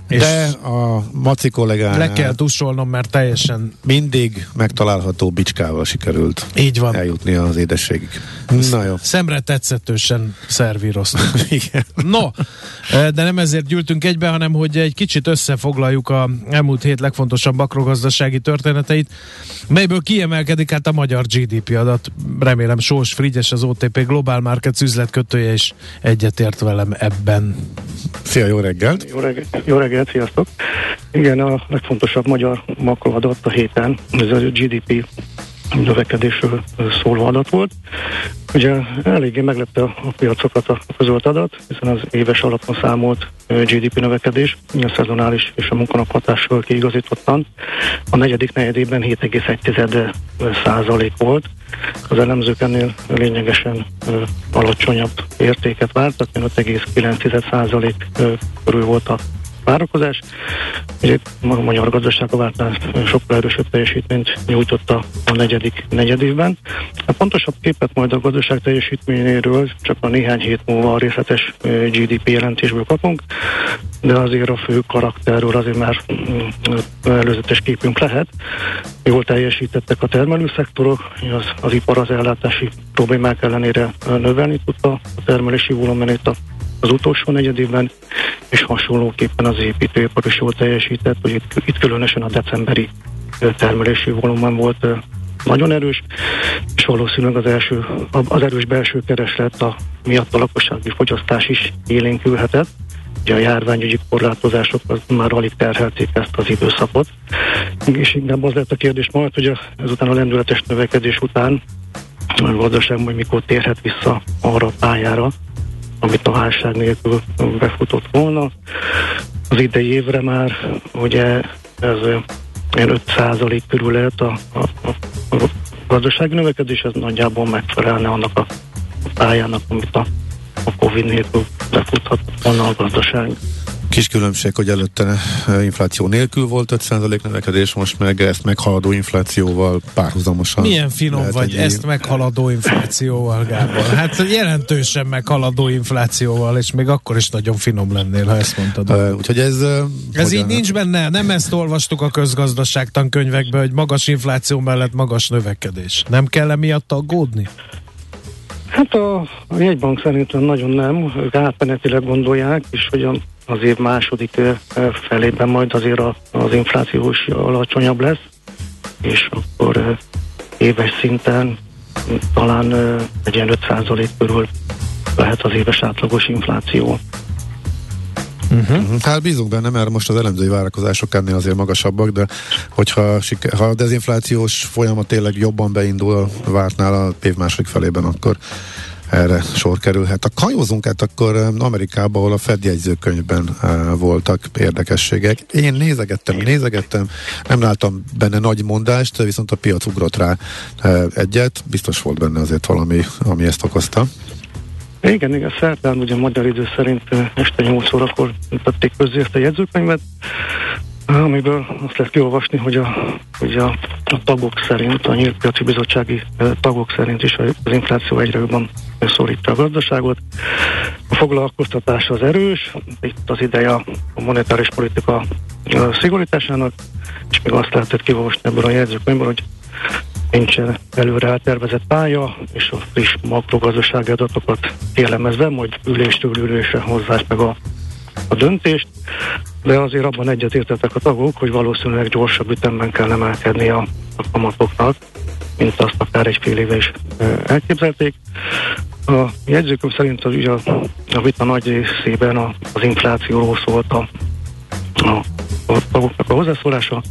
De a Maci kollégánál le kell tussolnom, mert teljesen mindig megtalálható bicskával sikerült így van. Eljutni az édességig. Na jó. Szemre tetszetősen szervíroztunk. Igen. No, de nem ezért gyűltünk egybe, hanem hogy egy kicsit összefoglaljuk a elmúlt hét legfontosabb makrogazdasági történeteit, melyből kiemelkedik hát a magyar gé dé pé adat. Remélem Sós Frigyes, az o té pé Global Markets üzletkötője is egyetért velem ebben. Szia, jó reggelt! Jó reggelt! Jó reggelt. Sziasztok. Igen, a legfontosabb magyar makroadat a héten, ez a gé dé pé növekedésről szóló adat volt. Ugye eléggé meglepte a piacokat a közölt adat, hiszen az éves alapon számolt gé dé pé növekedés a szezonális és a munkanap hatással kiigazítottan a negyedik negyedében hét egész egy tized százalék volt. Az elemzők ennél lényegesen ö, alacsonyabb értéket vártak, öt egész kilenc tized százalék ö, körül volt a várakozás. Ugye a magyar gazdasága vártnál sokkal erősebb teljesítményt nyújtotta a negyedik negyedévben. A pontosabb képet majd a gazdaság teljesítményéről csak a néhány hét múlva a részletes gé dé pé jelentésből kapunk, de azért a fő karakterről azért már előzetes képünk lehet. Jól teljesítettek a termelőszektorok, az, az ipar az ellátási problémák ellenére növelni tudta a termelési volumenét a az utolsó negyedében, és hasonlóképpen az építőipar is jól teljesített, hogy itt, itt különösen a decemberi termelési volumen volt nagyon erős, és valószínűleg az, első, az erős belső kereslet a, miatt a lakossági fogyasztás is élénkülhetett. Ugye a járványügyi korlátozások már alig terhelték ezt az időszakot. És inkább az lett a kérdés majd, hogy ezután a lendületes növekedés után a gazdaság majd mikor térhet vissza arra a pályára, amit a válság nélkül befutott volna. Az idei évre már ugye ez öt százalék körül lehet a, a, a gazdasági növekedés, ez nagyjából megfelelne annak a pályának, amit a, a Covid nélkül befuthat volna a gazdaság. Kis különbség, hogy előtte infláció nélkül volt öt százalék növekedés, most meg ezt meghaladó inflációval párhuzamosan. Milyen finom vagy ennyi... ezt meghaladó inflációval, Gábor? Hát jelentősen meghaladó inflációval, és még akkor is nagyon finom lennél, ha ezt mondtad. Uh, úgyhogy ez... Uh, ez így a... nincs benne, nem ezt olvastuk a közgazdaságtankönyvekben, hogy magas infláció mellett magas növekedés. Nem kell emiatt aggódni? Hát a, a jegybank szerintem nagyon nem, ők átmenetileg gondolják, és hogy a az év második felében majd azért az infláció is alacsonyabb lesz, és akkor éves szinten talán egy ilyen öt százalék körül lehet az éves átlagos infláció. Uh-huh. Hát bízunk benne, mert most az elemzői várakozások ennél azért magasabbak, de hogyha ha a dezinflációs folyamat tényleg jobban beindul a vártnál a év második felében, akkor erre sor kerülhet. A kajózunk át akkor Amerikában, ahol a Fed jegyzőkönyvben voltak érdekességek. Én nézegettem, nézegettem, nem láttam benne nagy mondást, viszont a piac ugrott rá egyet. Biztos volt benne azért valami, ami ezt okozta. Igen, igen, szerdán ugye magyar idő szerint este nyolc órakor tették közzé ezt a jegyzőkönyvet, amiből azt lehet kiolvasni, hogy a, hogy a, a tagok szerint, a nyílt piaci bizottsági tagok szerint is az infláció egyre jobban szorítja a gazdaságot. A foglalkoztatás az erős, itt az ideje a monetáris politika szigorításának, és még azt lehetett kiolvasni ebből a jegyzőkönyvből, hogy nincsen előre eltervezett pálya, és a friss makrogazdasági adatokat élemezve, majd ülésről ülésre hozzák meg a a döntést, de azért abban egyetértettek a tagok, hogy valószínűleg gyorsabb ütemben kell emelkedni a, a kamatoknak, mint azt akár egy fél éve is elképzelték. A jegyzőkönyv szerint az, ugye, a, a vita nagy részében a, az inflációról szólt a, a, a tagoknak a hozzászólása.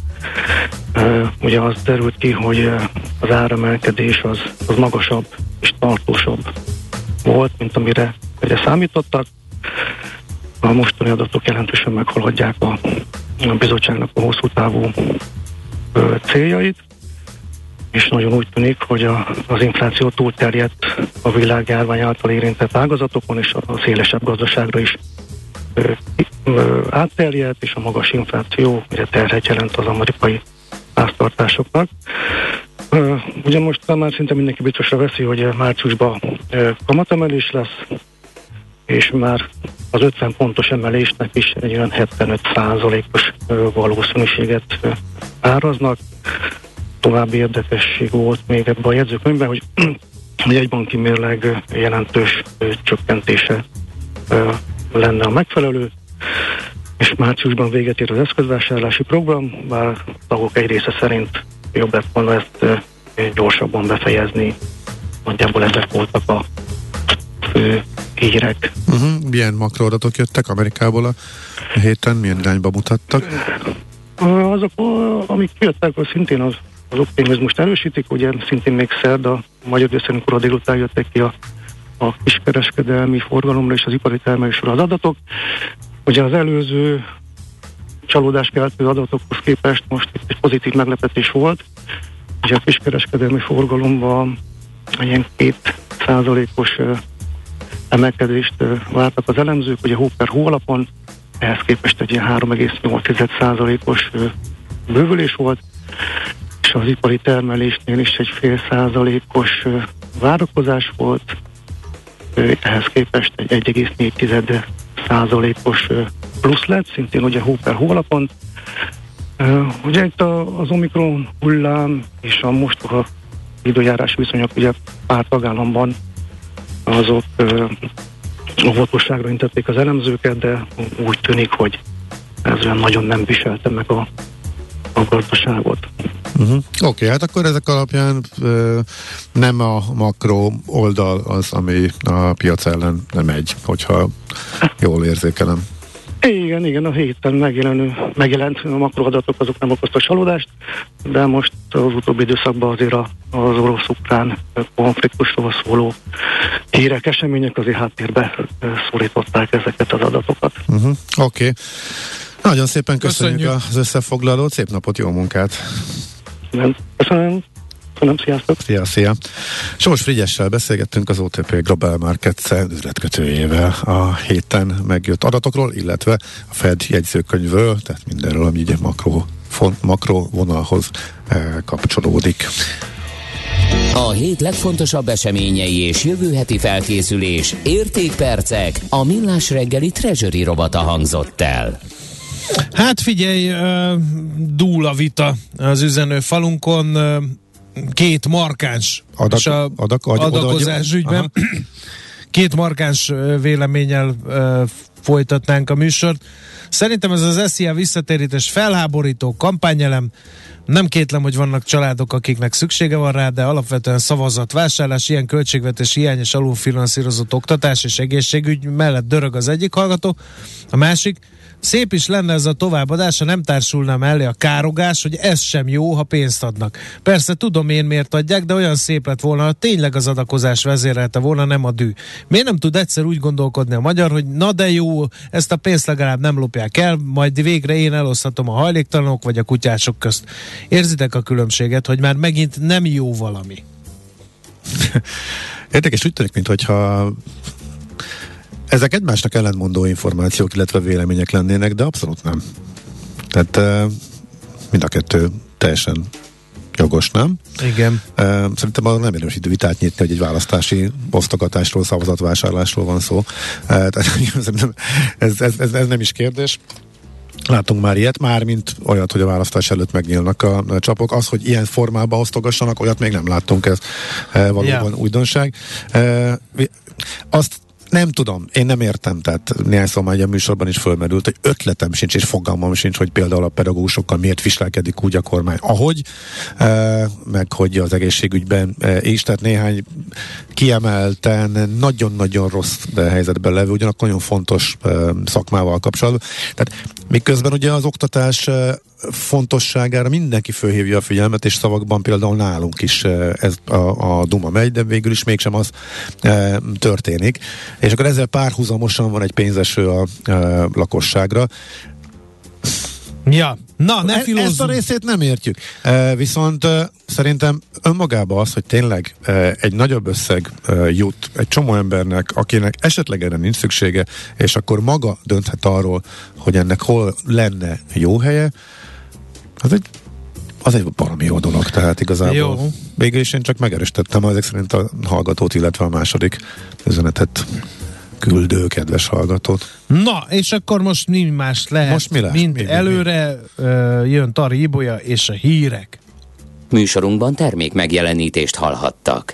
E, ugye az derült ki, hogy az áremelkedés az, az magasabb és tartósabb volt, mint amire ugye számítottak. A mostani adatok jelentősen meghaladják a, a bizottságnak a hosszú távú ö, céljait, és nagyon úgy tűnik, hogy a, az infláció túlterjedt a világjárvány által érintett ágazatokon, és a, a szélesebb gazdaságra is ö, ö, átterjedt, és a magas infláció terhet jelent az amerikai háztartásoknak. Ö, ugye most már szinte mindenki biztosra veszi, hogy márciusban ö, kamatemelés lesz, és már az ötven pontos emelésnek is egy olyan hetvenöt százalékos valószínűséget áraznak. További érdekesség volt még ebben a jegyzőkönyvben, hogy a jegybanki mérleg jelentős csökkentése lenne a megfelelő, és márciusban véget ér az eszközvásárlási program, bár a tagok egy része szerint jobb lett volna ezt gyorsabban befejezni. Nagyjából ezek voltak a fő hírek. Uh-huh. Milyen makroadatok jöttek Amerikából a héten? Milyen irányba mutattak? Azok, amik jöttek, az szintén az az optimizmust erősítik, ugye szintén még szerda, magyar délszerűnkor délután jöttek ki a, a kiskereskedelmi forgalomra és az ipari termelésről az adatok. Ugye az előző csalódáskeltő adatokhoz képest most itt egy pozitív meglepetés volt, ugye a kiskereskedelmi forgalomban ilyen két százalékos emelkedést vártak az elemzők, ugye hó per hó alapon, ehhez képest egy ilyen három egész nyolc százalékos bővülés volt, és az ipari termelésnél is egy fél százalékos várakozás volt, ehhez képest egy egy egész négy százalékos plusz lett, szintén ugye hó per hó alapon. Ugye itt az Omikron hullám és a mostoha időjárás viszonyok ugye pár tagállamban azok óvatosságra intették az elemzőket, de úgy tűnik, hogy ez olyan nagyon nem viselte meg a, a gazdaságot. Uh-huh. Oké, okay, hát akkor ezek alapján ö, nem a makro oldal az, ami a piac ellen nem megy, hogyha jól érzékelem. Igen, igen, a héten megjelenő, megjelent a makroadatok azok nem okoztak csalódást, de most az utóbbi időszakban azért az orosz-ukrán konfliktusról szóló hírek, események azért háttérbe szorították ezeket az adatokat. Uh-huh. Oké. Okay. Nagyon szépen köszönjük, köszönjük az összefoglalót, szép napot, jó munkát! Köszönöm. Köszönöm. Köszönöm, sziasztok! Szia, szia! Sós Frigyessel beszélgettünk az o té pé Global Markets üzletkötőjével a héten megjött adatokról, illetve a Fed jegyzőkönyvről, tehát mindenről, ami így makro, makro vonalhoz kapcsolódik. A hét legfontosabb eseményei és jövő heti felkészülés, értékpercek, a Millás reggeli Treasury rovata hangzott el. Hát figyelj, dúl a vita az üzenő falunkon, két markáns adak, és a adak, agy, adakozás oda, ügyben. Aha. Két markáns véleménnyel folytatnánk a műsort. Szerintem ez az SZIA visszatérítés felháborító kampányelem. Nem kétlem, hogy vannak családok, akiknek szüksége van rá, de alapvetően szavazatvásárlás, ilyen költségvetés hiány és alulfinanszírozott oktatás és egészségügy mellett dörög az egyik hallgató. A másik: szép is lenne ez a továbbadás, ha nem társulna mellé a károgás, hogy ez sem jó, ha pénzt adnak. Persze tudom én, miért adják, de olyan szép lett volna, ha tényleg az adakozás vezérelte volna, nem a dű. Miért nem tud egyszer úgy gondolkodni a magyar, hogy na de jó, ezt a pénzt legalább nem lopják el, majd végre én eloszthatom a hajléktalanok vagy a kutyások közt. Érzitek a különbséget, hogy már megint nem jó valami? Érdekes, úgy tűnik, mintha ezek egymásnak ellentmondó információk, illetve vélemények lennének, de abszolút nem. Tehát mind a kettő teljesen jogos, nem? Igen. Szerintem arra nem érdemes idővitát nyitni, hogy egy választási osztogatásról, szavazatvásárlásról van szó. Tehát ez, ez, ez, ez nem is kérdés. Látunk már ilyet, már mint olyat, hogy a választás előtt megnyílnak a csapok. Az, hogy ilyen formában osztogassanak, olyat még nem láttunk, ez valóban yeah. újdonság. Azt nem tudom, én nem értem, tehát néhány szó már a műsorban is fölmerült, hogy ötletem sincs és fogalmam sincs, hogy például a pedagógusokkal miért viselkedik úgy a kormány, ahogy, e, meg hogy az egészségügyben e, is, tehát néhány kiemelten nagyon-nagyon rossz helyzetben levő, ugyanakkor nagyon fontos e, szakmával kapcsolatban. Tehát miközben ugye az oktatás e, fontosságára mindenki fölhívja a figyelmet, és szavakban például nálunk is ez a, a duma megy, de végül is mégsem az e, történik. És akkor ezzel párhuzamosan van egy pénzeső a, a lakosságra. Ja, na, ne filózzunk. Ezt a részét nem értjük. E, viszont e, szerintem önmagában az, hogy tényleg e, egy nagyobb összeg e, jut egy csomó embernek, akinek esetleg erre nincs szüksége, és akkor maga dönthet arról, hogy ennek hol lenne jó helye, az egy az egy valami jó dolog, tehát igazából. Jó. Végül is én csak megerősítettem ezek szerint a hallgatót, illetve a második üzenetet küldő kedves hallgatót. Na, és akkor most mi más lehet, most mi lehet? mint mi, mi, előre mi? Jön Tari Ibolya és a hírek. Műsorunkban termék megjelenítést hallhattak.